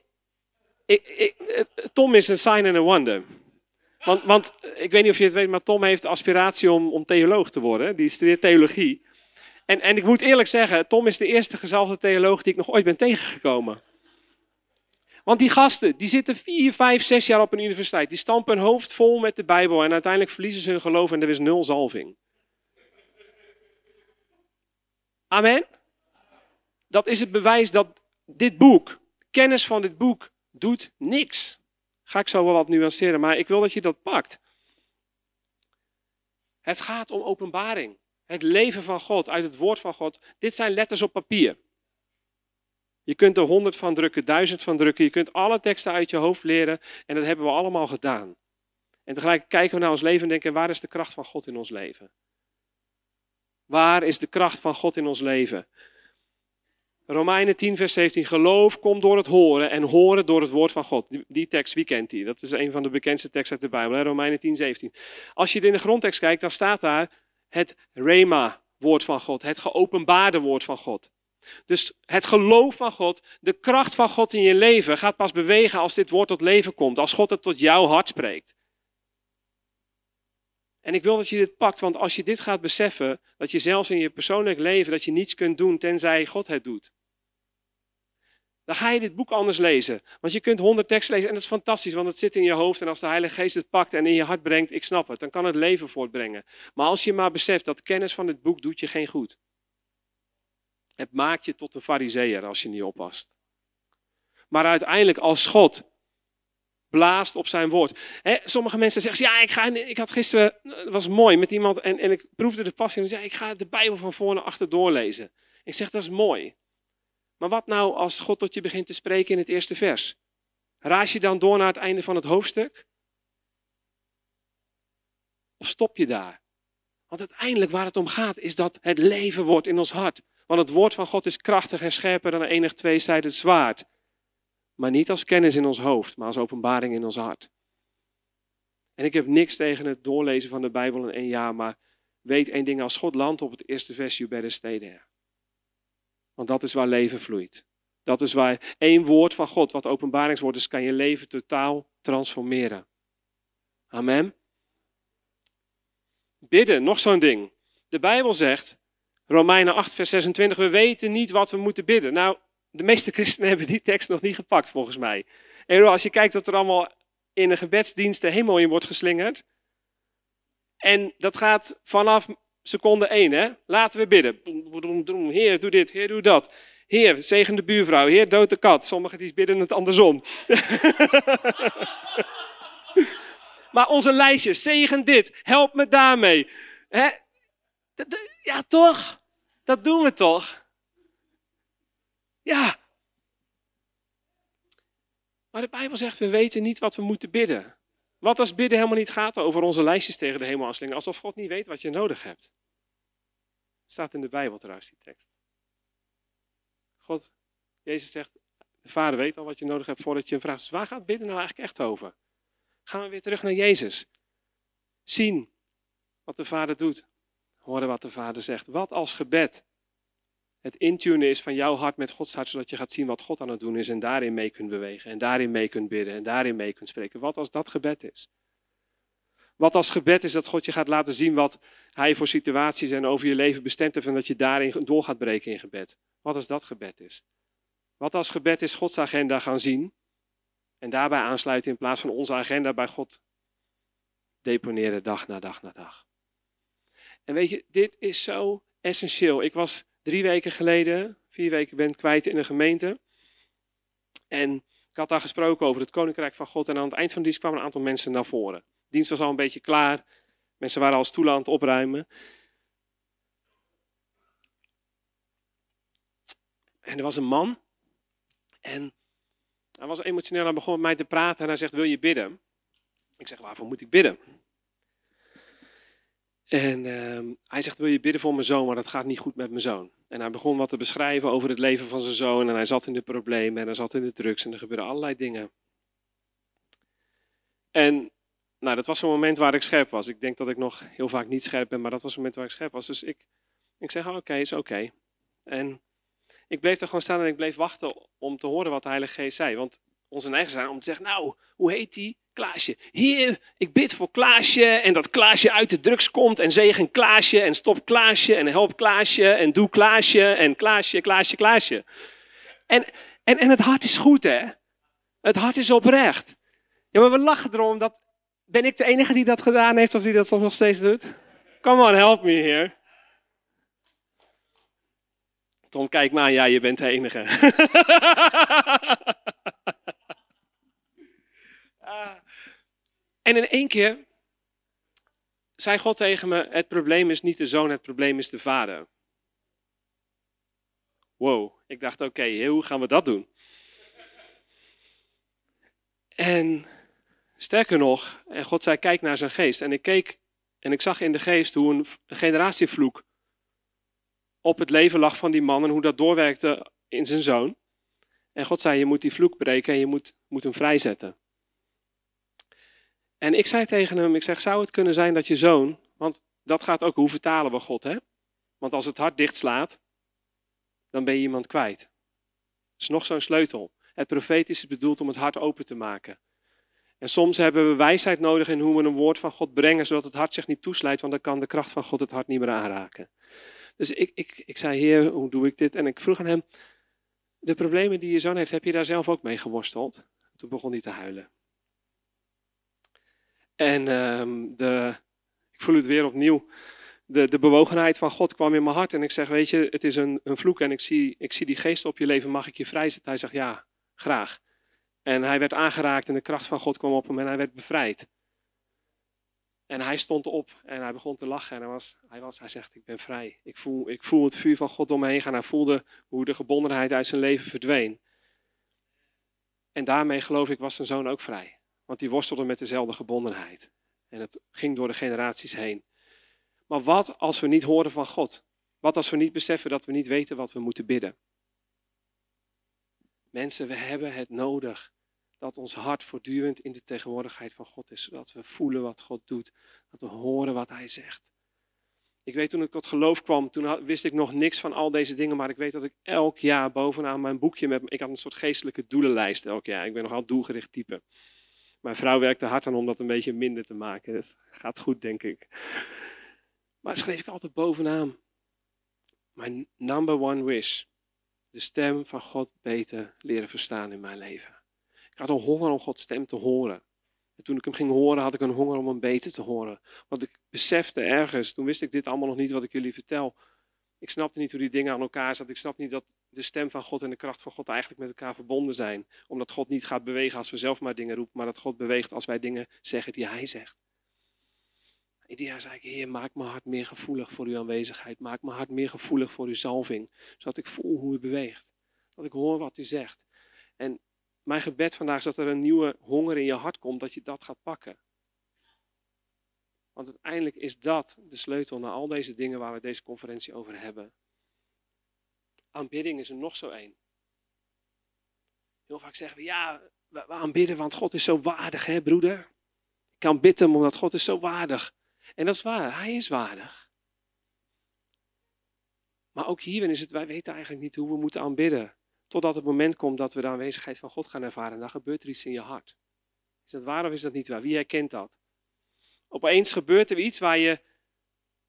Tom is een sign and a wonder. Want, ik weet niet of je het weet, maar Tom heeft de aspiratie om theoloog te worden. Die studeert theologie. En ik moet eerlijk zeggen, Tom is de eerste gezalfde theoloog die ik nog ooit ben tegengekomen. Want die gasten, die zitten 4, 5, 6 jaar op een universiteit. Die stampen hun hoofd vol met de Bijbel en uiteindelijk verliezen ze hun geloof en er is 0 zalving. Amen? Dat is het bewijs dat dit boek, kennis van dit boek, doet niks. Ga ik zo wel wat nuanceren, maar ik wil dat je dat pakt. Het gaat om openbaring. Het leven van God, uit het woord van God. Dit zijn letters op papier. Je kunt er 100 van drukken, 1000 van drukken. Je kunt alle teksten uit je hoofd leren. En dat hebben we allemaal gedaan. En tegelijk kijken we naar ons leven en denken, waar is de kracht van God in ons leven? Waar is de kracht van God in ons leven? Romeinen 10 vers 17. Geloof komt door het horen en horen door het woord van God. Die tekst, wie kent die? Dat is een van de bekendste teksten uit de Bijbel. Hè? Romeinen 10 17. Als je het in de grondtekst kijkt, dan staat daar het rhema woord van God. Het geopenbaarde woord van God. Dus het geloof van God, de kracht van God in je leven gaat pas bewegen als dit woord tot leven komt. Als God het tot jouw hart spreekt. En ik wil dat je dit pakt, want als je dit gaat beseffen, dat je zelfs in je persoonlijk leven, dat je niets kunt doen tenzij God het doet. Dan ga je dit boek anders lezen. Want je kunt 100 teksten lezen en dat is fantastisch, want het zit in je hoofd. En als de Heilige Geest het pakt en in je hart brengt, ik snap het, dan kan het leven voortbrengen. Maar als je maar beseft dat kennis van dit boek doet je geen goed. Het maakt je tot een farizeeër als je niet oppast. Maar uiteindelijk als God blaast op zijn woord. Hè, sommige mensen zeggen, ja, ik had gisteren, het was mooi met iemand en ik proefde de passie. En zei, ik ga de Bijbel van voor naar achter doorlezen. Ik zeg, dat is mooi. Maar wat nou als God tot je begint te spreken in het eerste vers? Raas je dan door naar het einde van het hoofdstuk? Of stop je daar? Want uiteindelijk waar het om gaat is dat het leven wordt in ons hart. Want het woord van God is krachtig en scherper dan enig tweesnijdend zwaard. Maar niet als kennis in ons hoofd, maar als openbaring in ons hart. En ik heb niks tegen het doorlezen van de Bijbel in 1 jaar, maar weet één ding, als God landt op het eerste vers, you better stay there. Want dat is waar leven vloeit. Dat is waar één woord van God, wat openbaringswoord is, kan je leven totaal transformeren. Amen. Bidden, nog zo'n ding. De Bijbel zegt, Romeinen 8 vers 26, we weten niet wat we moeten bidden. Nou, de meeste christenen hebben die tekst nog niet gepakt volgens mij. En als je kijkt wat er allemaal in de gebedsdiensten helemaal in wordt geslingerd. En dat gaat vanaf seconde 1. Hè? Laten we bidden. Heer, doe dit. Heer, doe dat. Heer, zegen de buurvrouw. Heer, dood de kat. Sommigen die bidden het andersom. Maar onze lijstjes. Zegen dit. Help me daarmee. Hè? Ja, toch? Dat doen we toch? Ja. Maar de Bijbel zegt, we weten niet wat we moeten bidden. Wat als bidden helemaal niet gaat over onze lijstjes tegen de hemel aanslingen? Alsof God niet weet wat je nodig hebt. Staat in de Bijbel trouwens die tekst. God, Jezus zegt, de Vader weet al wat je nodig hebt voordat je hem vraagt. Dus waar gaat bidden nou eigenlijk echt over? Gaan we weer terug naar Jezus. Zien wat de Vader doet. Horen wat de Vader zegt. Wat als gebed het intunen is van jouw hart met Gods hart, zodat je gaat zien wat God aan het doen is en daarin mee kunt bewegen en daarin mee kunt bidden en daarin mee kunt spreken. Wat als dat gebed is? Wat als gebed is dat God je gaat laten zien wat hij voor situaties en over je leven bestemd heeft en dat je daarin door gaat breken in gebed. Wat als dat gebed is? Wat als gebed is Gods agenda gaan zien en daarbij aansluiten in plaats van onze agenda bij God deponeren dag na dag na dag. En weet je, dit is zo essentieel. Ik was 3 weken geleden, 4 weken ben ik kwijt in een gemeente. En ik had daar gesproken over het Koninkrijk van God. En aan het eind van de dienst kwamen een aantal mensen naar voren. De dienst was al een beetje klaar. Mensen waren al stoelen aan het opruimen. En er was een man. En hij was emotioneel. Hij begon met mij te praten en hij zegt, wil je bidden? Ik zeg, waarvoor moet ik bidden? En hij zegt, wil je bidden voor mijn zoon, maar dat gaat niet goed met mijn zoon. En hij begon wat te beschrijven over het leven van zijn zoon. En hij zat in de problemen en hij zat in de drugs en er gebeurden allerlei dingen. En nou, dat was een moment waar ik scherp was. Ik denk dat ik nog heel vaak niet scherp ben, maar dat was een moment waar ik scherp was. Dus ik zeg, oké, is oké. En ik bleef daar gewoon staan en ik bleef wachten om te horen wat de Heilige Geest zei. Want onze neiging zijn om te zeggen, nou, hoe heet die? Klaasje. Hier, ik bid voor Klaasje en dat Klaasje uit de drugs komt en zegen Klaasje en stop Klaasje en help Klaasje en doe Klaasje en Klaasje, Klaasje, Klaasje. En het hart is goed, hè? Het hart is oprecht. Ja, maar we lachen erom. Dat, ben ik de enige die dat gedaan heeft of die dat nog steeds doet? Come on, help me, Heer. Tom, kijk maar, ja, je bent de enige. En in één keer zei God tegen me, het probleem is niet de zoon, het probleem is de vader. Wow, ik dacht, oké, hoe gaan we dat doen? En sterker nog, en God zei, kijk naar zijn geest. En ik keek en ik zag in de geest hoe een generatievloek op het leven lag van die man en hoe dat doorwerkte in zijn zoon. En God zei, je moet die vloek breken en je moet hem vrijzetten. En ik zei tegen hem, ik zeg, zou het kunnen zijn dat je zoon, want dat gaat ook, hoe vertalen we God, hè? Want als het hart dicht slaat, dan ben je iemand kwijt. Dat is nog zo'n sleutel. Het profetisch is bedoeld om het hart open te maken. En soms hebben we wijsheid nodig in hoe we een woord van God brengen, zodat het hart zich niet toeslijt, want dan kan de kracht van God het hart niet meer aanraken. Dus ik zei, Heer, hoe doe ik dit? En ik vroeg aan hem, de problemen die je zoon heeft, heb je daar zelf ook mee geworsteld? Toen begon hij te huilen. En ik voel het weer opnieuw. De bewogenheid van God kwam in mijn hart. En ik zeg, weet je, het is een vloek. En ik zie die geest op je leven. Mag ik je vrijzetten? Hij zegt, ja, graag. En hij werd aangeraakt en de kracht van God kwam op hem. En hij werd bevrijd. En hij stond op. En hij begon te lachen. En hij zegt, ik ben vrij. Ik voel het vuur van God om me heen gaan. Hij voelde hoe de gebondenheid uit zijn leven verdween. En daarmee, geloof ik, was zijn zoon ook vrij. Want die worstelde met dezelfde gebondenheid. En het ging door de generaties heen. Maar wat als we niet horen van God? Wat als we niet beseffen dat we niet weten wat we moeten bidden? Mensen, we hebben het nodig dat ons hart voortdurend in de tegenwoordigheid van God is. Zodat we voelen wat God doet. Dat we horen wat Hij zegt. Ik weet, toen ik tot geloof kwam, toen wist ik nog niks van al deze dingen. Maar ik weet dat ik elk jaar bovenaan mijn boekje, ik had een soort geestelijke doelenlijst elk jaar. Ik ben nogal doelgericht type. Mijn vrouw werkte hard aan om dat een beetje minder te maken. Dat gaat goed, denk ik. Maar schreef ik altijd bovenaan. Mijn number one wish. De stem van God beter leren verstaan in mijn leven. Ik had een honger om Gods stem te horen. En toen ik hem ging horen, had ik een honger om hem beter te horen. Want ik besefte ergens, toen wist ik dit allemaal nog niet wat ik jullie vertel. Ik snapte niet hoe die dingen aan elkaar zaten. Ik snapte niet dat de stem van God en de kracht van God eigenlijk met elkaar verbonden zijn. Omdat God niet gaat bewegen als we zelf maar dingen roepen. Maar dat God beweegt als wij dingen zeggen die Hij zegt. Ieder jaar zei ik, Heer, maak mijn hart meer gevoelig voor uw aanwezigheid. Maak mijn hart meer gevoelig voor uw zalving. Zodat ik voel hoe u beweegt. Dat ik hoor wat u zegt. En mijn gebed vandaag is dat er een nieuwe honger in je hart komt. Dat je dat gaat pakken. Want uiteindelijk is dat de sleutel naar al deze dingen waar we deze conferentie over hebben. Aanbidding is er nog zo één. Heel vaak zeggen we, ja, we aanbidden, want God is zo waardig, hè broeder. Ik kan bidden, omdat God is zo waardig. En dat is waar, Hij is waardig. Maar ook hierin is het, wij weten eigenlijk niet hoe we moeten aanbidden. Totdat het moment komt dat we de aanwezigheid van God gaan ervaren. En dan gebeurt er iets in je hart. Is dat waar of is dat niet waar? Wie herkent dat? Opeens gebeurt er iets waar je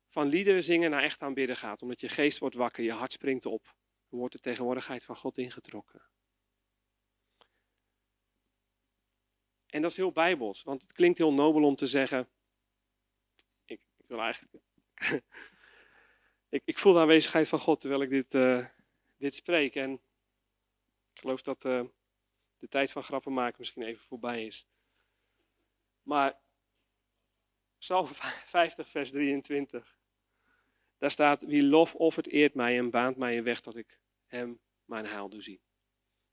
van liederen zingen naar echt aanbidden gaat. Omdat je geest wordt wakker, je hart springt op. Dan wordt de tegenwoordigheid van God ingetrokken. En dat is heel bijbels. Want het klinkt heel nobel om te zeggen. Ik wil eigenlijk... ik voel de aanwezigheid van God terwijl ik dit spreek. En ik geloof dat de tijd van grappen maken misschien even voorbij is. Maar... Psalm 50 vers 23. Daar staat, wie lof offert eert mij en baant mij een weg dat ik hem mijn heil doe zien.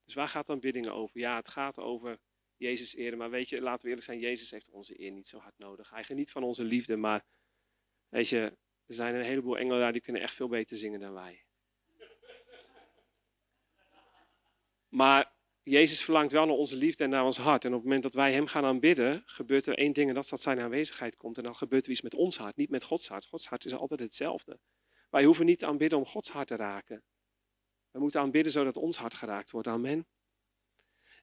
Dus waar gaat dan biddingen over? Ja, het gaat over Jezus eren. Maar weet je, laten we eerlijk zijn, Jezus heeft onze eer niet zo hard nodig. Hij geniet van onze liefde, maar weet je, er zijn een heleboel engelen daar die kunnen echt veel beter zingen dan wij. Maar... Jezus verlangt wel naar onze liefde en naar ons hart. En op het moment dat wij hem gaan aanbidden, gebeurt er één ding en dat is dat zijn aanwezigheid komt. En dan gebeurt er iets met ons hart, niet met Gods hart. Gods hart is altijd hetzelfde. Wij hoeven niet te aanbidden om Gods hart te raken. We moeten aanbidden zodat ons hart geraakt wordt. Amen.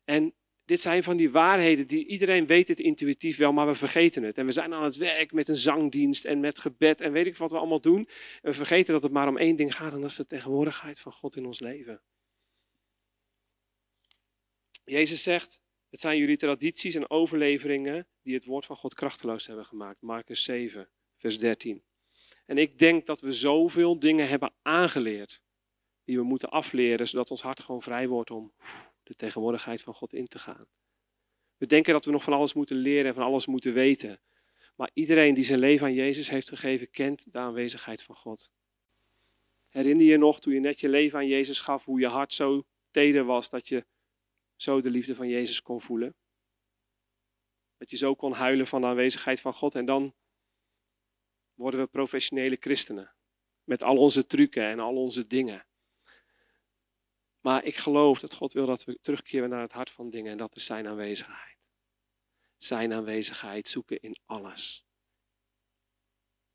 En dit zijn van die waarheden die iedereen weet het intuïtief wel, maar we vergeten het. En we zijn aan het werk met een zangdienst en met gebed en weet ik wat we allemaal doen. En we vergeten dat het maar om één ding gaat en dat is de tegenwoordigheid van God in ons leven. Jezus zegt, het zijn jullie tradities en overleveringen die het woord van God krachteloos hebben gemaakt. Marcus 7, vers 13. En ik denk dat we zoveel dingen hebben aangeleerd die we moeten afleren, zodat ons hart gewoon vrij wordt om de tegenwoordigheid van God in te gaan. We denken dat we nog van alles moeten leren en van alles moeten weten. Maar iedereen die zijn leven aan Jezus heeft gegeven, kent de aanwezigheid van God. Herinner je nog, toen je net je leven aan Jezus gaf, hoe je hart zo teder was dat je zo de liefde van Jezus kon voelen? Dat je zo kon huilen van de aanwezigheid van God. En dan worden we professionele christenen. Met al onze trucken en al onze dingen. Maar ik geloof dat God wil dat we terugkeren naar het hart van dingen. En dat is zijn aanwezigheid. Zijn aanwezigheid zoeken in alles.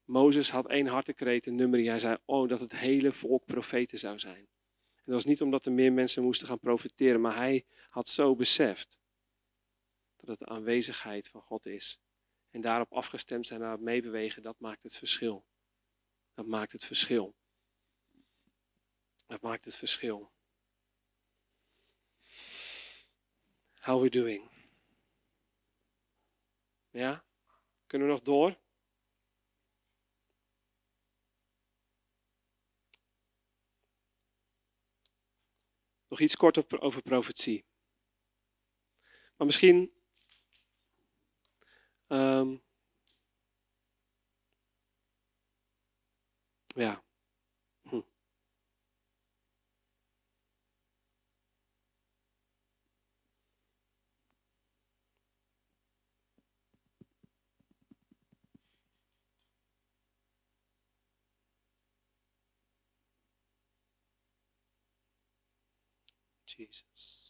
Mozes had één hartekreet in Numeri. Hij zei, oh, dat het hele volk profeten zou zijn. En dat was niet omdat er meer mensen moesten gaan profeteren. Maar hij had zo beseft dat het de aanwezigheid van God is. En daarop afgestemd zijn, naar het meebewegen, dat maakt het verschil. Dat maakt het verschil. Dat maakt het verschil. How we doing? Ja? Kunnen we nog door? Nog iets kort over profetie. Maar misschien... ja. Jezus.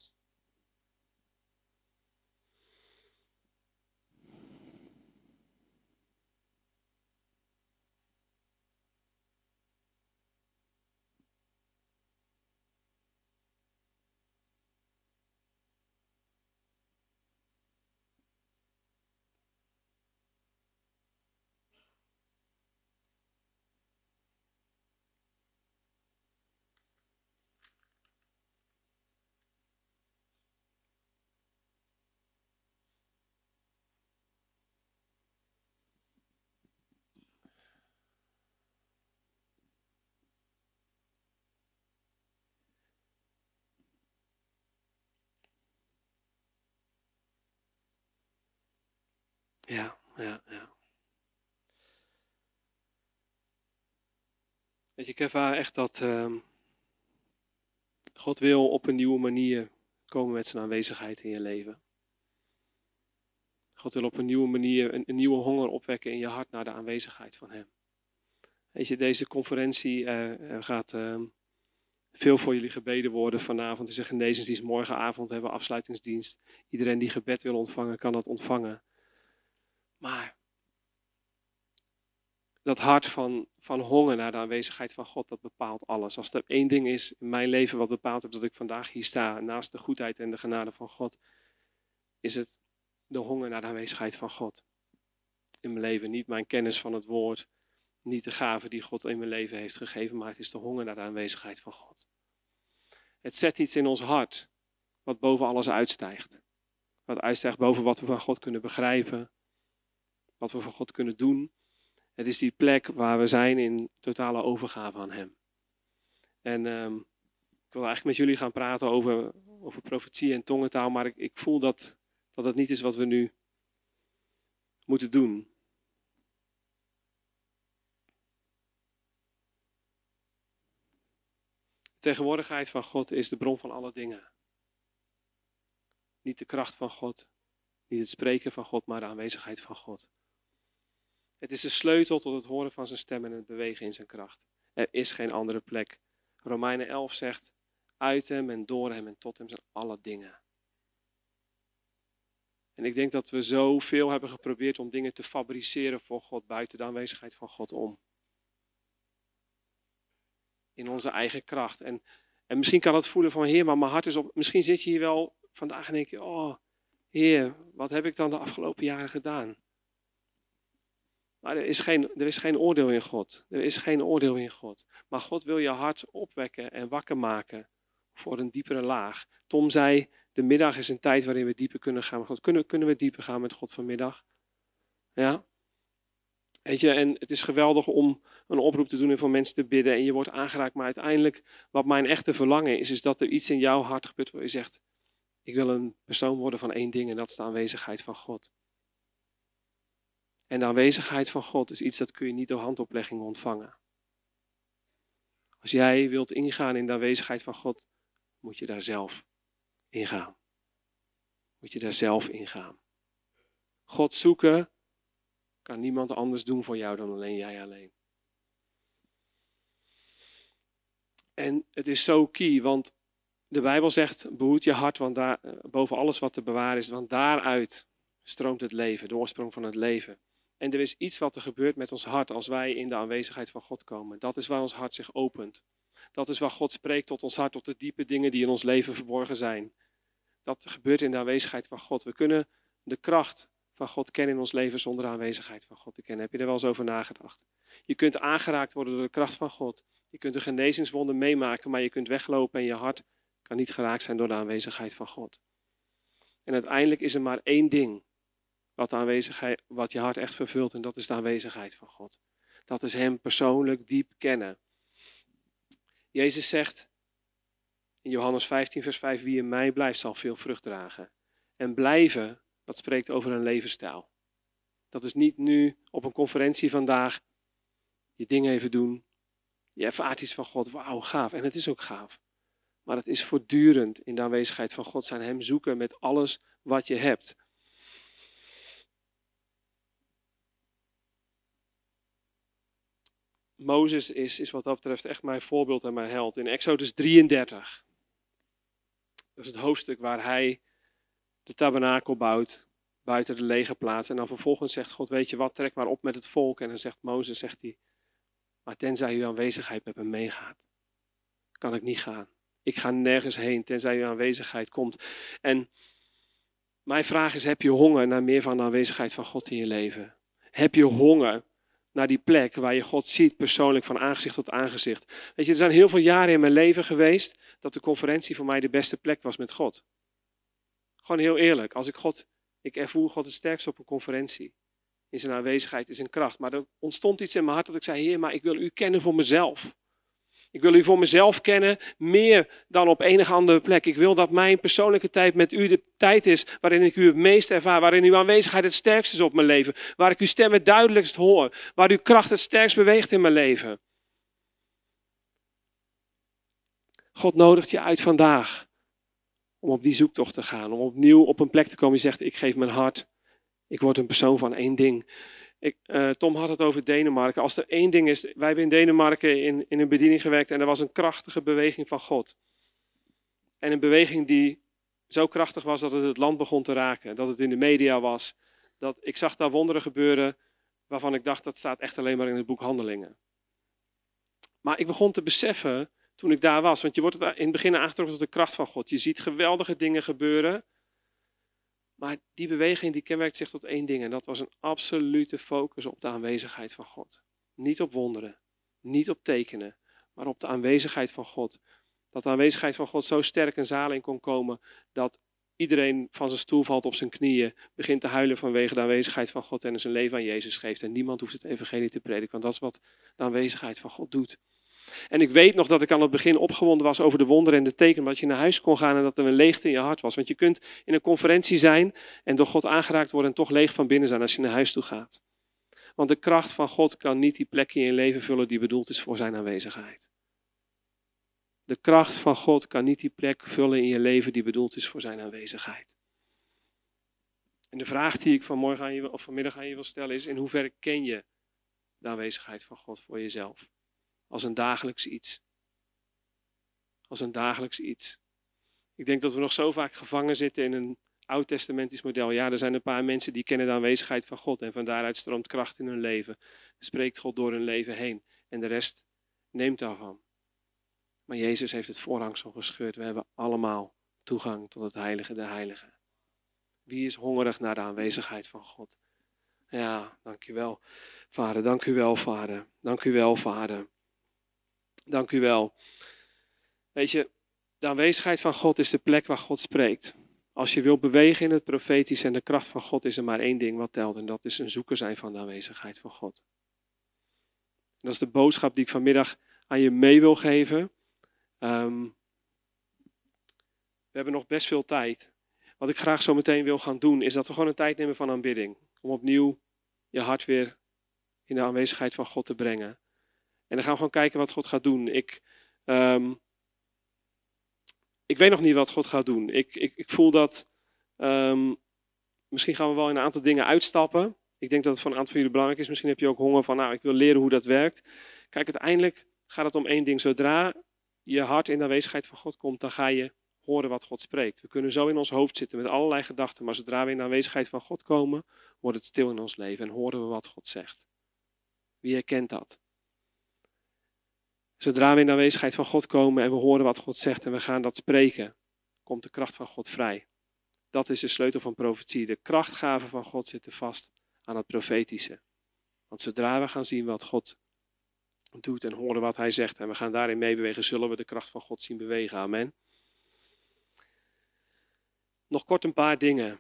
Ja. Weet je, ik ervaar echt dat God wil op een nieuwe manier komen met zijn aanwezigheid in je leven. God wil op een nieuwe manier een nieuwe honger opwekken in je hart naar de aanwezigheid van hem. Weet je, deze conferentie gaat veel voor jullie gebeden worden. Vanavond is er genezingsdienst, morgenavond hebben we afsluitingsdienst. Iedereen die gebed wil ontvangen, kan dat ontvangen. Maar dat hart van honger naar de aanwezigheid van God, dat bepaalt alles. Als er één ding is in mijn leven wat bepaalt heeft dat ik vandaag hier sta, naast de goedheid en de genade van God, is het de honger naar de aanwezigheid van God. In mijn leven, niet mijn kennis van het woord, niet de gave die God in mijn leven heeft gegeven, maar het is de honger naar de aanwezigheid van God. Het zet iets in ons hart wat boven alles uitstijgt. Wat uitstijgt boven wat we van God kunnen begrijpen. Wat we voor God kunnen doen. Het is die plek waar we zijn in totale overgave aan hem. En ik wil eigenlijk met jullie gaan praten over profetie en tongentaal. Maar ik voel dat het niet is wat we nu moeten doen. De tegenwoordigheid van God is de bron van alle dingen. Niet de kracht van God. Niet het spreken van God, maar de aanwezigheid van God. Het is de sleutel tot het horen van zijn stem en het bewegen in zijn kracht. Er is geen andere plek. Romeinen 11 zegt, uit hem en door hem en tot hem zijn alle dingen. En ik denk dat we zoveel hebben geprobeerd om dingen te fabriceren voor God, buiten de aanwezigheid van God om. In onze eigen kracht. En misschien kan het voelen van, Heer, maar mijn hart is op. Misschien zit je hier wel vandaag en denk je, oh Heer, wat heb ik dan de afgelopen jaren gedaan? Maar er is geen oordeel in God. Er is geen oordeel in God. Maar God wil je hart opwekken en wakker maken voor een diepere laag. Tom zei, de middag is een tijd waarin we dieper kunnen gaan met God. Kunnen we dieper gaan met God vanmiddag? Ja? Weet je, en het is geweldig om een oproep te doen en voor mensen te bidden. En je wordt aangeraakt. Maar uiteindelijk, wat mijn echte verlangen is dat er iets in jouw hart gebeurt waar je zegt, ik wil een persoon worden van één ding en dat is de aanwezigheid van God. En de aanwezigheid van God is iets dat kun je niet door handoplegging ontvangen. Als jij wilt ingaan in de aanwezigheid van God, moet je daar zelf ingaan. Moet je daar zelf ingaan. God zoeken kan niemand anders doen voor jou dan alleen jij alleen. En het is zo key, want de Bijbel zegt, behoed je hart, want daar, boven alles wat te bewaren is, want daaruit stroomt het leven, de oorsprong van het leven. En er is iets wat er gebeurt met ons hart als wij in de aanwezigheid van God komen. Dat is waar ons hart zich opent. Dat is waar God spreekt tot ons hart, tot de diepe dingen die in ons leven verborgen zijn. Dat gebeurt in de aanwezigheid van God. We kunnen de kracht van God kennen in ons leven zonder de aanwezigheid van God te kennen. Heb je er wel eens over nagedacht? Je kunt aangeraakt worden door de kracht van God. Je kunt een genezingswonder meemaken, maar je kunt weglopen en je hart kan niet geraakt zijn door de aanwezigheid van God. En uiteindelijk is er maar één ding wat je hart echt vervult, en dat is de aanwezigheid van God. Dat is Hem persoonlijk diep kennen. Jezus zegt in Johannes 15 vers 5, wie in mij blijft zal veel vrucht dragen. En blijven, dat spreekt over een levensstijl. Dat is niet nu op een conferentie vandaag, je dingen even doen, je ervaart iets van God, wauw, gaaf. En het is ook gaaf. Maar het is voortdurend in de aanwezigheid van God zijn, Hem zoeken met alles wat je hebt. Mozes is wat dat betreft echt mijn voorbeeld en mijn held. In Exodus 33. Dat is het hoofdstuk waar hij de tabernakel bouwt buiten de lege plaats. En dan vervolgens zegt God, weet je wat, trek maar op met het volk. En dan zegt Mozes, zegt hij, maar tenzij uw aanwezigheid met me meegaat, kan ik niet gaan. Ik ga nergens heen, tenzij uw aanwezigheid komt. En mijn vraag is, heb je honger naar meer van de aanwezigheid van God in je leven? Heb je honger naar die plek waar je God ziet, persoonlijk van aangezicht tot aangezicht? Weet je, er zijn heel veel jaren in mijn leven geweest dat de conferentie voor mij de beste plek was met God. Gewoon heel eerlijk, ik ervoer God het sterkst op een conferentie. In zijn aanwezigheid, in zijn kracht. Maar er ontstond iets in mijn hart dat ik zei, Heer, maar ik wil u kennen voor mezelf. Ik wil u voor mezelf kennen, meer dan op enige andere plek. Ik wil dat mijn persoonlijke tijd met u de tijd is waarin ik u het meest ervaar. Waarin uw aanwezigheid het sterkst is op mijn leven. Waar ik uw stem het duidelijkst hoor. Waar uw kracht het sterkst beweegt in mijn leven. God nodigt je uit vandaag om op die zoektocht te gaan. Om opnieuw op een plek te komen die zegt, ik geef mijn hart. Ik word een persoon van één ding. Tom had het over Denemarken. Als er één ding is, wij hebben in Denemarken in een bediening gewerkt en er was een krachtige beweging van God. En een beweging die zo krachtig was dat het land begon te raken. Dat het in de media was. Dat ik zag daar wonderen gebeuren waarvan ik dacht, dat staat echt alleen maar in het boek Handelingen. Maar ik begon te beseffen toen ik daar was. Want je wordt in het begin aangetrokken tot de kracht van God. Je ziet geweldige dingen gebeuren. Maar die beweging die kenmerkt zich tot één ding. En dat was een absolute focus op de aanwezigheid van God. Niet op wonderen. Niet op tekenen. Maar op de aanwezigheid van God. Dat de aanwezigheid van God zo sterk een zaal in kon komen. Dat iedereen van zijn stoel valt op zijn knieën. Begint te huilen vanwege de aanwezigheid van God. En zijn leven aan Jezus geeft. En niemand hoeft het evangelie te prediken. Want dat is wat de aanwezigheid van God doet. En ik weet nog dat ik aan het begin opgewonden was over de wonderen en de tekenen. Dat je naar huis kon gaan en dat er een leegte in je hart was. Want je kunt in een conferentie zijn en door God aangeraakt worden en toch leeg van binnen zijn als je naar huis toe gaat. Want de kracht van God kan niet die plek in je leven vullen die bedoeld is voor zijn aanwezigheid. De kracht van God kan niet die plek vullen in je leven die bedoeld is voor zijn aanwezigheid. En de vraag die ik vanmiddag aan je wil stellen is, in hoeverre ken je de aanwezigheid van God voor jezelf? Als een dagelijks iets. Als een dagelijks iets. Ik denk dat we nog zo vaak gevangen zitten in een oud-testamentisch model. Ja, er zijn een paar mensen die kennen de aanwezigheid van God. En van daaruit stroomt kracht in hun leven. Spreekt God door hun leven heen. En de rest neemt daarvan. Maar Jezus heeft het voorhangsel gescheurd. We hebben allemaal toegang tot het heilige der heiligen. Wie is hongerig naar de aanwezigheid van God? Ja, dank u wel, Vader. Dank u wel, Vader. Dank u wel, Vader. Dank u wel. Weet je, de aanwezigheid van God is de plek waar God spreekt. Als je wilt bewegen in het profetische en de kracht van God, is er maar één ding wat telt. En dat is een zoeker zijn van de aanwezigheid van God. En dat is de boodschap die ik vanmiddag aan je mee wil geven. We hebben nog best veel tijd. Wat ik graag zo meteen wil gaan doen, is dat we gewoon een tijd nemen van aanbidding. Om opnieuw je hart weer in de aanwezigheid van God te brengen. En dan gaan we gewoon kijken wat God gaat doen. Ik weet nog niet wat God gaat doen. Ik voel dat... misschien gaan we wel in een aantal dingen uitstappen. Ik denk dat het voor een aantal van jullie belangrijk is. Misschien heb je ook honger van, nou, ik wil leren hoe dat werkt. Kijk, uiteindelijk gaat het om één ding. Zodra je hart in de aanwezigheid van God komt, dan ga je horen wat God spreekt. We kunnen zo in ons hoofd zitten met allerlei gedachten, maar zodra we in de aanwezigheid van God komen, wordt het stil in ons leven en horen we wat God zegt. Wie herkent dat? Zodra we in de aanwezigheid van God komen en we horen wat God zegt en we gaan dat spreken, komt de kracht van God vrij. Dat is de sleutel van profetie. De krachtgave van God zit er vast aan het profetische. Want zodra we gaan zien wat God doet en horen wat hij zegt en we gaan daarin meebewegen, zullen we de kracht van God zien bewegen. Amen. Nog kort een paar dingen.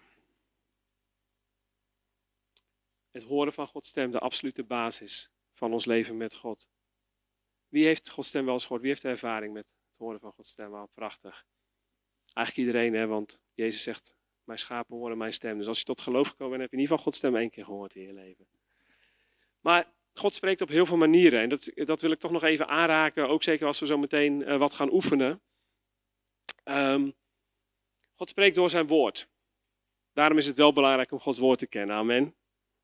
Het horen van Gods stem, de absolute basis van ons leven met God. Wie heeft Gods stem wel eens gehoord? Wie heeft ervaring met het horen van Gods stem? Wel prachtig. Eigenlijk iedereen, hè? Want Jezus zegt, mijn schapen horen mijn stem. Dus als je tot geloof gekomen bent, heb je in ieder geval Gods stem 1 keer gehoord in je leven. Maar God spreekt op heel veel manieren. En dat wil ik toch nog even aanraken, ook zeker als we zo meteen wat gaan oefenen. God spreekt door zijn woord. Daarom is het wel belangrijk om Gods woord te kennen. Amen.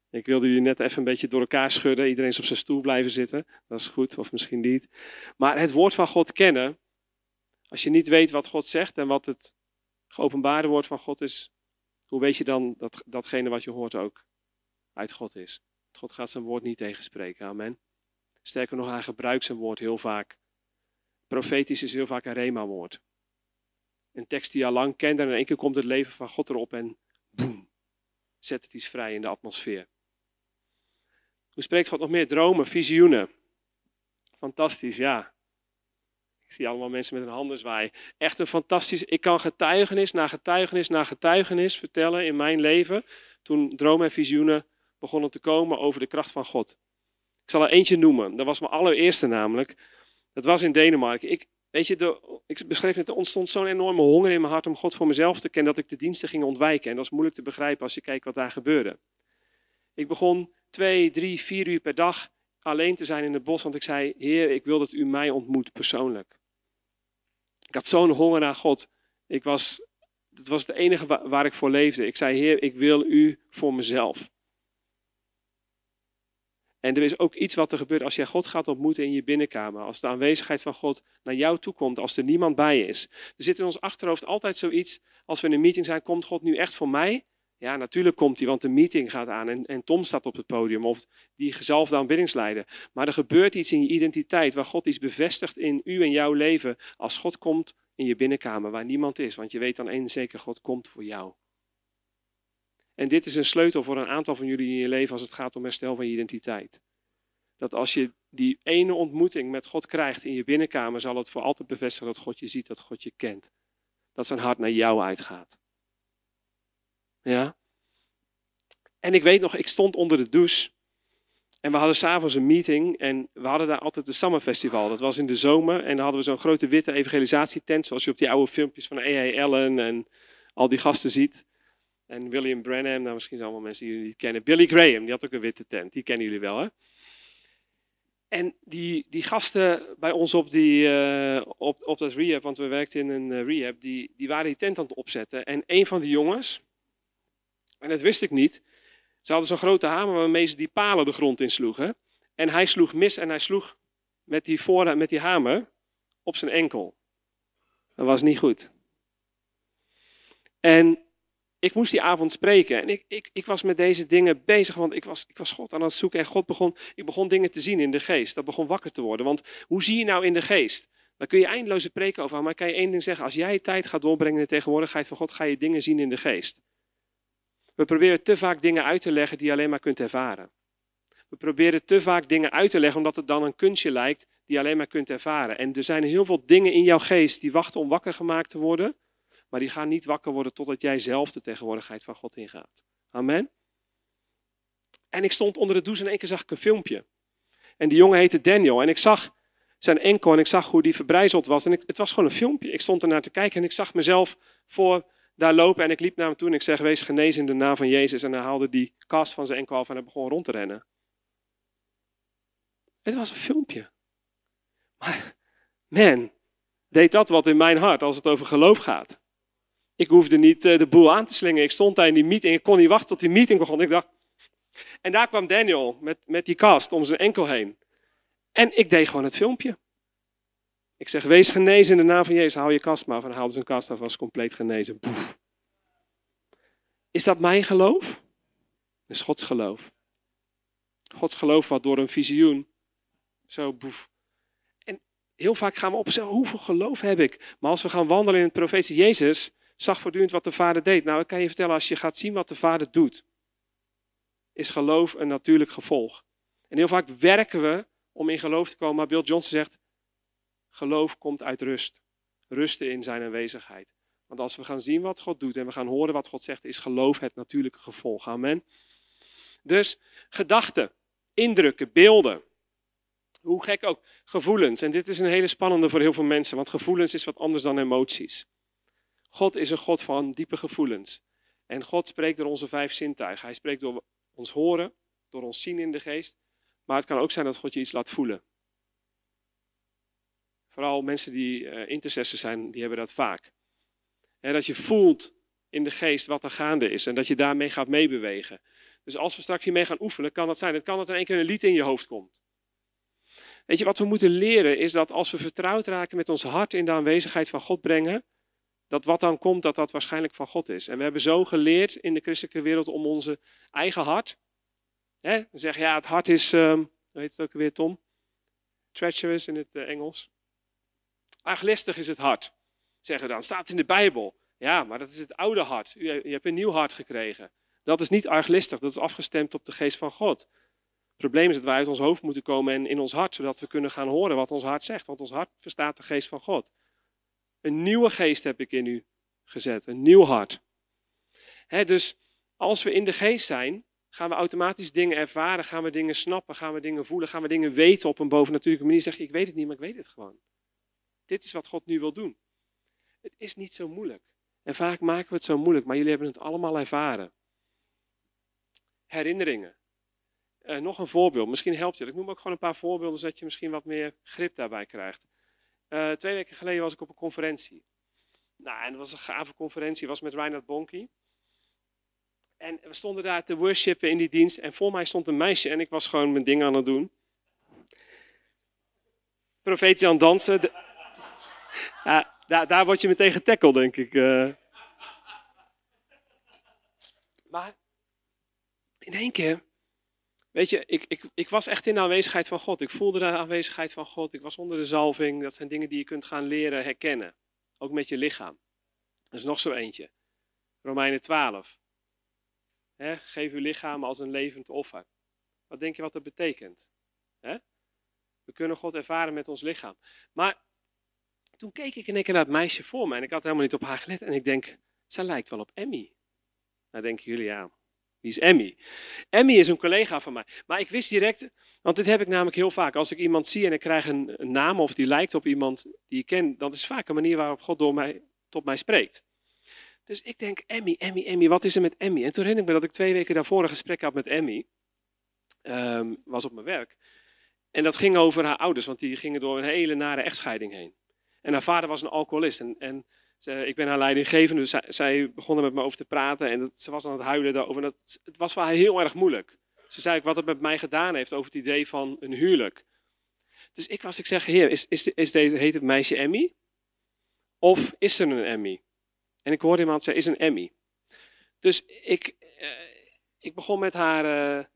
Ik wilde jullie net even een beetje door elkaar schudden. Iedereen is op zijn stoel blijven zitten. Dat is goed, of misschien niet. Maar het woord van God kennen. Als je niet weet wat God zegt en wat het geopenbaarde woord van God is. Hoe weet je dan dat datgene wat je hoort ook uit God is? God gaat zijn woord niet tegenspreken. Amen. Sterker nog, hij gebruikt zijn woord heel vaak. Profetisch is heel vaak een rema-woord. Een tekst die je al lang kent en in één keer komt het leven van God erop en boem, zet het iets vrij in de atmosfeer. Hoe spreekt God nog meer? Dromen, visioenen. Fantastisch, ja. Ik zie allemaal mensen met hun handen zwaaien. Echt een fantastisch, ik kan getuigenis na getuigenis na getuigenis vertellen in mijn leven. Toen dromen en visioenen begonnen te komen over de kracht van God. Ik zal er eentje noemen. Dat was mijn allereerste namelijk. Dat was in Denemarken. Ik beschreef net, er ontstond zo'n enorme honger in mijn hart om God voor mezelf te kennen, dat ik de diensten ging ontwijken. En dat is moeilijk te begrijpen als je kijkt wat daar gebeurde. Ik begon 2, 3, 4 uur per dag alleen te zijn in het bos, want ik zei, Heer, ik wil dat u mij ontmoet persoonlijk. Ik had zo'n honger naar God. Dat was het enige waar ik voor leefde. Ik zei, Heer, ik wil u voor mezelf. En er is ook iets wat er gebeurt als jij God gaat ontmoeten in je binnenkamer. Als de aanwezigheid van God naar jou toe komt, als er niemand bij je is. Er zit in ons achterhoofd altijd zoiets, als we in een meeting zijn, komt God nu echt voor mij? Ja, natuurlijk komt hij, want de meeting gaat aan en Tom staat op het podium. Of die gezalfde aanbiddingsleider. Maar er gebeurt iets in je identiteit, waar God iets bevestigt in u en jouw leven. Als God komt in je binnenkamer, waar niemand is. Want je weet dan één zeker, God komt voor jou. En dit is een sleutel voor een aantal van jullie in je leven als het gaat om herstel van je identiteit. Dat als je die ene ontmoeting met God krijgt in je binnenkamer, zal het voor altijd bevestigen dat God je ziet, dat God je kent. Dat zijn hart naar jou uitgaat. Ja? En ik weet nog, ik stond onder de douche. En we hadden s'avonds een meeting en we hadden daar altijd het Summer Festival. Dat was in de zomer en dan hadden we zo'n grote witte evangelisatietent, zoals je op die oude filmpjes van A.A. Allen en al die gasten ziet. En William Branham, nou misschien zijn allemaal mensen die jullie niet kennen. Billy Graham, die had ook een witte tent. Die kennen jullie wel, hè? En die gasten bij ons op dat rehab, want we werkten in een rehab, die waren die tent aan het opzetten. En een van die jongens, en dat wist ik niet, ze hadden zo'n grote hamer waarmee ze die palen de grond in sloegen. En hij sloeg mis en hij sloeg met die hamer op zijn enkel. Dat was niet goed. En ik moest die avond spreken en ik was met deze dingen bezig, want ik was God aan het zoeken en ik begon dingen te zien in de geest. Dat begon wakker te worden, want hoe zie je nou in de geest? Daar kun je eindeloze preken over, maar ik kan je één ding zeggen. Als jij tijd gaat doorbrengen in de tegenwoordigheid van God, ga je dingen zien in de geest. We proberen te vaak dingen uit te leggen die je alleen maar kunt ervaren. We proberen te vaak dingen uit te leggen omdat het dan een kunstje lijkt die je alleen maar kunt ervaren. En er zijn heel veel dingen in jouw geest die wachten om wakker gemaakt te worden. Maar die gaan niet wakker worden totdat jij zelf de tegenwoordigheid van God ingaat. Amen. En ik stond onder de douche en in één keer zag ik een filmpje. En die jongen heette Daniel. En ik zag zijn enkel en ik zag hoe die verbrijzeld was. En het was gewoon een filmpje. Ik stond ernaar te kijken en ik zag mezelf voor daar lopen. En ik liep naar hem toe en ik zeg, wees genezen in de naam van Jezus. En hij haalde die kast van zijn enkel af en hij begon rond te rennen. Het was een filmpje. Maar man, deed dat wat in mijn hart als het over geloof gaat. Ik hoefde niet de boel aan te slingen. Ik stond daar in die meeting. Ik kon niet wachten tot die meeting begon. Ik dacht... En daar kwam Daniel met die kast om zijn enkel heen. En ik deed gewoon het filmpje. Ik zeg, wees genezen in de naam van Jezus. Haal je kast maar af. En haalde zijn kast af, was compleet genezen. Boef. Is dat mijn geloof? Dat is Gods geloof. Gods geloof wat door een visioen. Zo boef. En heel vaak gaan we opzeggen, hoeveel geloof heb ik? Maar als we gaan wandelen in het profetie, Jezus zag voortdurend wat de Vader deed. Nou, ik kan je vertellen, als je gaat zien wat de Vader doet, is geloof een natuurlijk gevolg. En heel vaak werken we om in geloof te komen, maar Bill Johnson zegt, geloof komt uit rust. Rusten in zijn aanwezigheid. Want als we gaan zien wat God doet en we gaan horen wat God zegt, is geloof het natuurlijke gevolg. Amen. Dus gedachten, indrukken, beelden. Hoe gek ook. Gevoelens. En dit is een hele spannende voor heel veel mensen, want gevoelens is wat anders dan emoties. God is een God van diepe gevoelens. En God spreekt door onze 5 zintuigen. Hij spreekt door ons horen, door ons zien in de geest. Maar het kan ook zijn dat God je iets laat voelen. Vooral mensen die intercessors zijn, die hebben dat vaak. En dat je voelt in de geest wat er gaande is. En dat je daarmee gaat meebewegen. Dus als we straks hiermee gaan oefenen, kan dat zijn. Het kan dat in één keer een lied in je hoofd komt. Weet je, wat we moeten leren is dat als we vertrouwd raken met ons hart in de aanwezigheid van God brengen, dat wat dan komt, dat dat waarschijnlijk van God is. En we hebben zo geleerd in de christelijke wereld om onze eigen hart. Hè? We zeggen, ja, het hart is, hoe heet het ook weer, Tom? Treacherous in het Engels. Arglistig is het hart, zeggen we dan. Staat in de Bijbel. Ja, maar dat is het oude hart. U hebt een nieuw hart gekregen. Dat is niet arglistig, dat is afgestemd op de geest van God. Het probleem is dat wij uit ons hoofd moeten komen en in ons hart, zodat we kunnen gaan horen wat ons hart zegt. Want ons hart verstaat de geest van God. Een nieuwe geest heb ik in u gezet. Een nieuw hart. Hè, dus als we in de geest zijn, gaan we automatisch dingen ervaren. Gaan we dingen snappen. Gaan we dingen voelen. Gaan we dingen weten op een bovennatuurlijke manier. Zeg je, ik weet het niet, maar ik weet het gewoon. Dit is wat God nu wil doen. Het is niet zo moeilijk. En vaak maken we het zo moeilijk. Maar jullie hebben het allemaal ervaren. Herinneringen. Nog een voorbeeld. Misschien helpt het. Ik noem ook gewoon een paar voorbeelden, zodat je misschien wat meer grip daarbij krijgt. 2 weken geleden was ik op een conferentie. Nou, en dat was een gave conferentie. Het was met Reinhard Bonnke. En we stonden daar te worshipen in die dienst. En voor mij stond een meisje en ik was gewoon mijn ding aan het doen. Profetisch aan het dansen. Daar word je meteen getackled, denk ik. Maar in één keer... Weet je, ik was echt in de aanwezigheid van God. Ik voelde de aanwezigheid van God. Ik was onder de zalving. Dat zijn dingen die je kunt gaan leren herkennen. Ook met je lichaam. Dat is nog zo eentje. Romeinen 12. He, geef uw lichaam als een levend offer. Wat denk je wat dat betekent? He? We kunnen God ervaren met ons lichaam. Maar toen keek ik in één keer naar het meisje voor me. En ik had helemaal niet op haar gelet. En ik denk, zij lijkt wel op Emmy. Nou denken jullie aan. Die is Emmy. Emmy is een collega van mij. Maar ik wist direct, want dit heb ik namelijk heel vaak. Als ik iemand zie en ik krijg een naam of die lijkt op iemand die ik ken, dat is vaak een manier waarop God tot mij spreekt. Dus ik denk, Emmy, wat is er met Emmy? En toen herinner ik me dat ik 2 weken daarvoor een gesprek had met Emmy. Was op mijn werk. En dat ging over haar ouders, want die gingen door een hele nare echtscheiding heen. En haar vader was een alcoholist en ik ben haar leidinggevende, dus zij begon er met me over te praten en ze was aan het huilen daarover. En het was voor haar heel erg moeilijk. Ze zei ook wat het met mij gedaan heeft over het idee van een huwelijk. Dus ik zeg, heer, heet het meisje Emmy? Of is ze een Emmy? En ik hoorde iemand zeggen, is een Emmy. Dus ik begon met haar,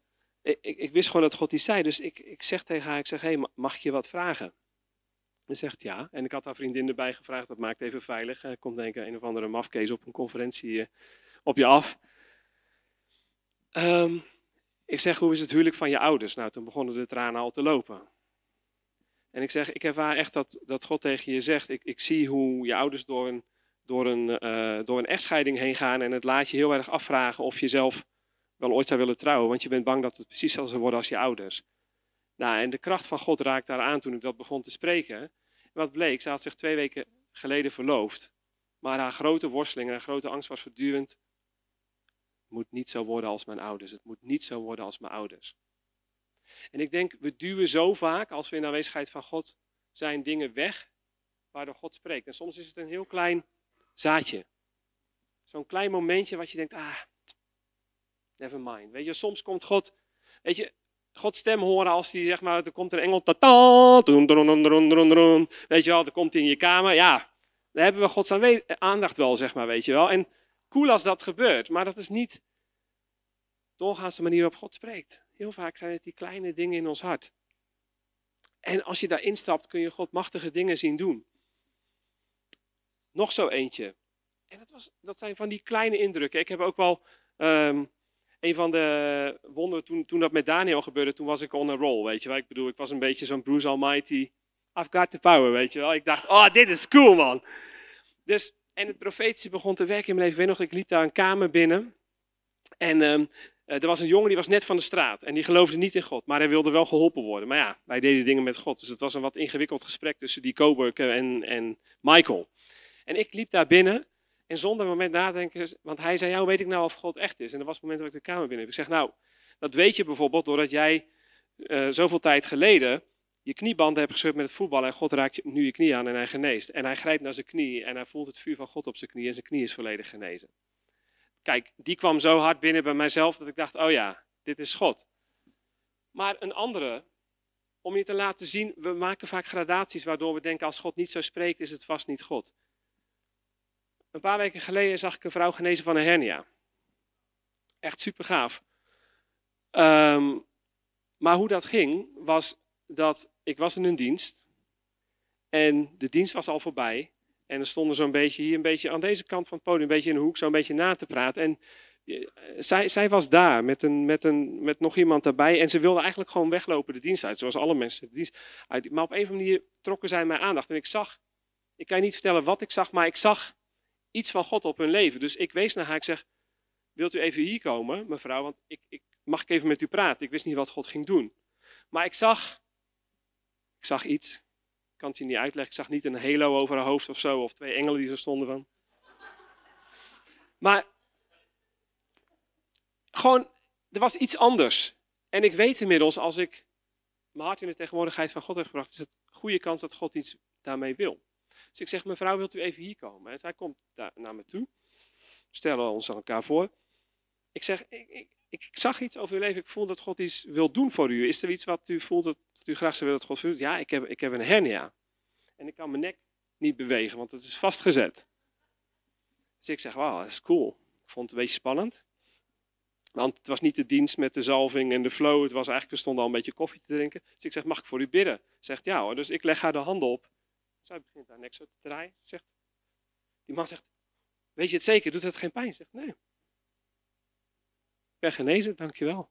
ik wist gewoon dat God die zei. Dus ik zeg tegen haar, hey, mag ik je wat vragen? En zegt ja. En ik had haar vriendin erbij gevraagd. Dat maakt even veilig. Er komt denk ik een of andere mafkees op een conferentie op je af. Ik zeg, hoe is het huwelijk van je ouders? Nou, toen begonnen de tranen al te lopen. En ik zeg, ik ervaar echt dat God tegen je zegt. Ik zie hoe je ouders door een echtscheiding heen gaan. En het laat je heel erg afvragen of je zelf wel ooit zou willen trouwen. Want je bent bang dat het precies zal worden als je ouders. Nou, en de kracht van God raakte haar aan toen ik dat begon te spreken. Wat bleek, ze had zich 2 weken geleden verloofd. Maar haar grote worsteling en haar grote angst was voortdurend. Het moet niet zo worden als mijn ouders. Het moet niet zo worden als mijn ouders. En ik denk, we duwen zo vaak, als we in de aanwezigheid van God zijn, dingen weg waardoor God spreekt. En soms is het een heel klein zaadje. Zo'n klein momentje wat je denkt, never mind. Weet je, soms komt God, weet je, Gods stem horen als die, zeg maar, er komt een engel, tata, weet je wel, er komt in je kamer, ja, daar hebben we Gods aandacht wel, zeg maar, weet je wel. En cool als dat gebeurt, maar dat is niet doorgaans de manier waarop God spreekt. Heel vaak zijn het die kleine dingen in ons hart. En als je daar instapt, kun je God machtige dingen zien doen. Nog zo eentje. En dat zijn van die kleine indrukken. Ik heb ook wel een van de wonderen, toen dat met Daniel gebeurde, toen was ik on a roll, weet je wel. Ik bedoel, ik was een beetje zo'n Bruce Almighty, I've got the power, weet je wel. Ik dacht, oh, dit is cool, man. Dus, en het profetische begon te werken in mijn leven. Ik weet nog, ik liep daar een kamer binnen. En er was een jongen, die was net van de straat. En die geloofde niet in God, maar hij wilde wel geholpen worden. Maar ja, wij deden dingen met God. Dus het was een wat ingewikkeld gesprek tussen die coworker en Michael. En ik liep daar binnen. En zonder een moment nadenken, want hij zei, ja, hoe weet ik nou of God echt is? En dat was het moment dat ik de kamer binnen heb. Ik zeg, nou, dat weet je bijvoorbeeld doordat jij zoveel tijd geleden je kniebanden hebt gescheurd met het voetbal. En God raakt nu je knie aan en hij geneest. En hij grijpt naar zijn knie en hij voelt het vuur van God op zijn knie en zijn knie is volledig genezen. Kijk, die kwam zo hard binnen bij mijzelf dat ik dacht, oh ja, dit is God. Maar een andere, om je te laten zien, we maken vaak gradaties waardoor we denken, als God niet zo spreekt, is het vast niet God. Een paar weken geleden zag ik een vrouw genezen van een hernia. Echt super gaaf. Maar hoe dat ging, was dat ik was in een dienst. En de dienst was al voorbij. En er stonden zo'n beetje hier, een beetje aan deze kant van het podium, een beetje in de hoek, zo'n beetje na te praten. En zij was daar met nog iemand daarbij. En ze wilde eigenlijk gewoon weglopen de dienst uit, zoals alle mensen de dienst uit. Maar op een of andere manier trokken zij mijn aandacht. En ik zag, ik kan je niet vertellen wat ik zag, maar ik zag iets van God op hun leven. Dus ik wees naar haar, ik zeg, wilt u even hier komen, mevrouw, want mag ik even met u praten? Ik wist niet wat God ging doen. Maar ik zag iets, ik kan het je niet uitleggen, ik zag niet een halo over haar hoofd of zo, of twee engelen die zo stonden van. Maar gewoon, er was iets anders. En ik weet inmiddels, als ik mijn hart in de tegenwoordigheid van God heb gebracht, is het een goede kans dat God iets daarmee wil. Dus ik zeg, mevrouw, wilt u even hier komen? En zij komt daar naar me toe. Stellen we ons aan elkaar voor. Ik zeg, ik zag iets over uw leven. Ik voel dat God iets wil doen voor u. Is er iets wat u voelt dat u graag zou willen dat God doet? Ja, ik heb een hernia. En ik kan mijn nek niet bewegen, want het is vastgezet. Dus ik zeg, wauw, dat is cool. Ik vond het een beetje spannend. Want het was niet de dienst met de zalving en de flow. Het was eigenlijk, we stonden al een beetje koffie te drinken. Dus ik zeg, mag ik voor u bidden? Zegt, ja hoor. Dus ik leg haar de handen op. Zij begint haar nek zo te draaien. Zegt, die man zegt, weet je het zeker? Doet het geen pijn? Zegt, nee. Ik ben genezen, dankjewel.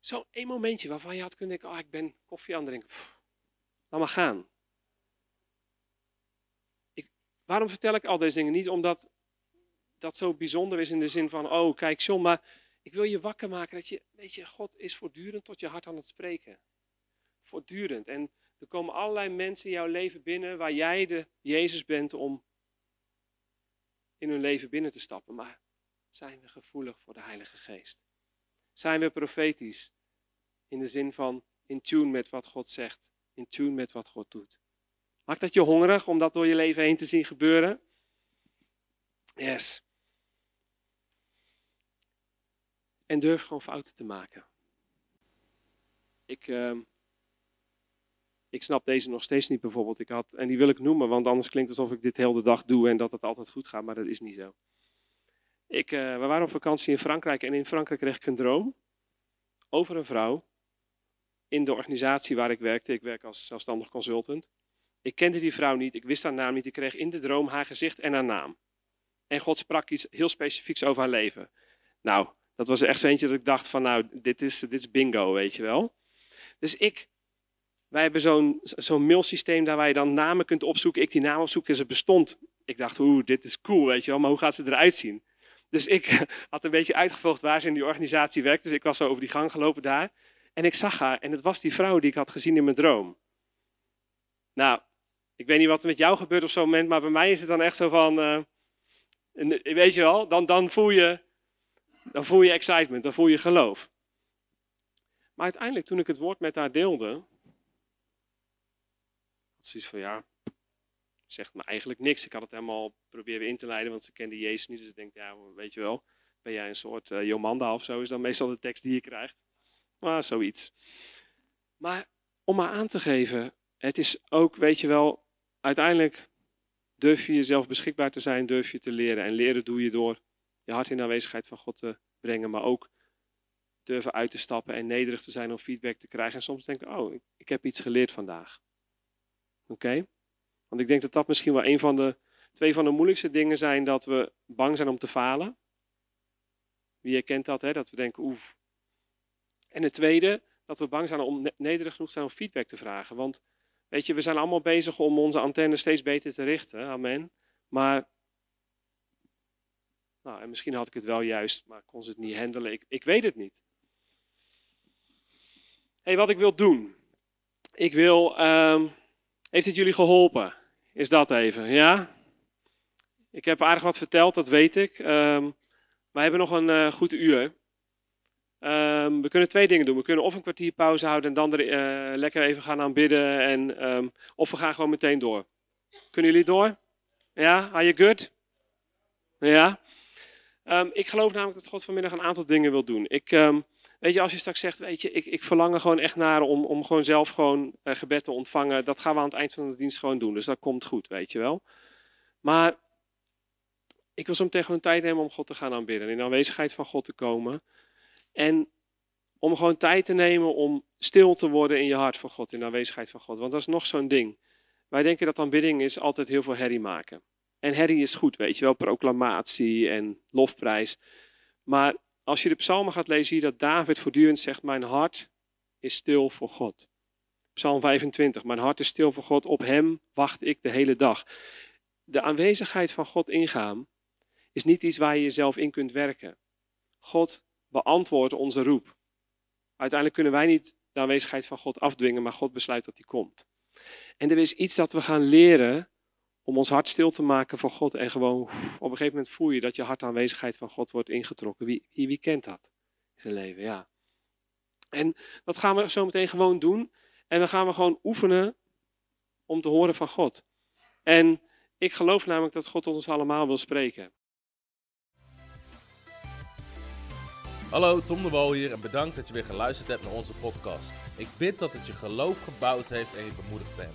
Zo één momentje waarvan je had kunnen denken, oh, ik ben koffie aan het drinken. Pff, laat maar gaan. Waarom vertel ik al deze dingen niet? Omdat dat zo bijzonder is in de zin van, oh kijk John, maar ik wil je wakker maken. Dat je, weet je, God is voortdurend tot je hart aan het spreken. Voortdurend. En er komen allerlei mensen in jouw leven binnen waar jij de Jezus bent om in hun leven binnen te stappen. Maar zijn we gevoelig voor de Heilige Geest? Zijn we profetisch? In de zin van in tune met wat God zegt. In tune met wat God doet. Maakt dat je hongerig om dat door je leven heen te zien gebeuren? Yes. En durf gewoon fouten te maken. Ik snap deze nog steeds niet bijvoorbeeld. En die wil ik noemen, want anders klinkt het alsof ik dit heel de dag doe en dat het altijd goed gaat, maar dat is niet zo. We waren op vakantie in Frankrijk en in Frankrijk kreeg ik een droom over een vrouw in de organisatie waar ik werkte. Ik werk als zelfstandig consultant. Ik kende die vrouw niet, ik wist haar naam niet. Ik kreeg in de droom haar gezicht en haar naam. En God sprak iets heel specifieks over haar leven. Nou, dat was echt zo eentje dat ik dacht van nou, dit is bingo, weet je wel. Dus wij hebben zo'n mailsysteem daar waar je dan namen kunt opzoeken. Ik die naam opzoek en ze bestond. Ik dacht, dit is cool, weet je wel, maar hoe gaat ze eruit zien? Dus ik had een beetje uitgevolgd waar ze in die organisatie werkt. Dus ik was zo over die gang gelopen daar. En ik zag haar en het was die vrouw die ik had gezien in mijn droom. Nou, Ik weet niet wat er met jou gebeurt op zo'n moment, maar bij mij is het dan echt zo van, weet je wel, dan voel je excitement, dan voel je geloof. Maar uiteindelijk, toen ik het woord met haar deelde, had ze iets van, ja, zegt me eigenlijk niks. Ik had het helemaal proberen in te leiden, want ze kende Jezus niet. Dus ik denk, ja, weet je wel, ben jij een soort Jomanda of zo, is dan meestal de tekst die je krijgt. Maar zoiets. Maar om haar aan te geven, het is ook, weet je wel, uiteindelijk durf je jezelf beschikbaar te zijn, durf je te leren. En leren doe je door je hart in de aanwezigheid van God te brengen, maar ook durven uit te stappen en nederig te zijn om feedback te krijgen. En soms denken, oh, ik heb iets geleerd vandaag. Oké? Want ik denk dat dat misschien wel twee van de moeilijkste dingen zijn, dat we bang zijn om te falen. Wie herkent dat, hè? Dat we denken, oef. En het tweede, dat we bang zijn om nederig genoeg zijn om feedback te vragen. Want, weet je, we zijn allemaal bezig om onze antenne steeds beter te richten. Amen. Maar, nou, en misschien had ik het wel juist, maar kon ze het niet handelen. Ik weet het niet. Hé, wat ik wil doen. Ik wil, heeft het jullie geholpen? Is dat even, ja? Ik heb aardig wat verteld, dat weet ik. We hebben nog een goed uur. We kunnen twee dingen doen. We kunnen of een kwartier pauze houden en dan lekker even gaan aanbidden. Of we gaan gewoon meteen door. Kunnen jullie door? Ja? Are you good? Ja? Ik geloof namelijk dat God vanmiddag een aantal dingen wil doen. Weet je, als je straks zegt, weet je, ik verlang er gewoon echt naar om gewoon zelf gewoon gebed te ontvangen. Dat gaan we aan het eind van de dienst gewoon doen. Dus dat komt goed, weet je wel. Maar ik wil zo meteen gewoon tijd nemen om God te gaan aanbidden. In de aanwezigheid van God te komen. En om gewoon tijd te nemen om stil te worden in je hart voor God, in de aanwezigheid van God. Want dat is nog zo'n ding. Wij denken dat aanbidding is altijd heel veel herrie maken. En herrie is goed, weet je wel, proclamatie en lofprijs. Maar als je de psalmen gaat lezen, zie je dat David voortdurend zegt, mijn hart is stil voor God. Psalm 25, mijn hart is stil voor God, op hem wacht ik de hele dag. De aanwezigheid van God ingaan is niet iets waar je jezelf in kunt werken. God beantwoord onze roep. Uiteindelijk kunnen wij niet de aanwezigheid van God afdwingen, maar God besluit dat hij komt. En er is iets dat we gaan leren om ons hart stil te maken voor God en gewoon op een gegeven moment voel je dat je hart de aanwezigheid van God wordt ingetrokken. Wie kent dat in zijn leven? Ja. En dat gaan we zo meteen gewoon doen en dan gaan we gewoon oefenen om te horen van God. En ik geloof namelijk dat God tot ons allemaal wil spreken. Hallo, Tom de Wal hier en bedankt dat je weer geluisterd hebt naar onze podcast. Ik bid dat het je geloof gebouwd heeft en je bemoedigd bent.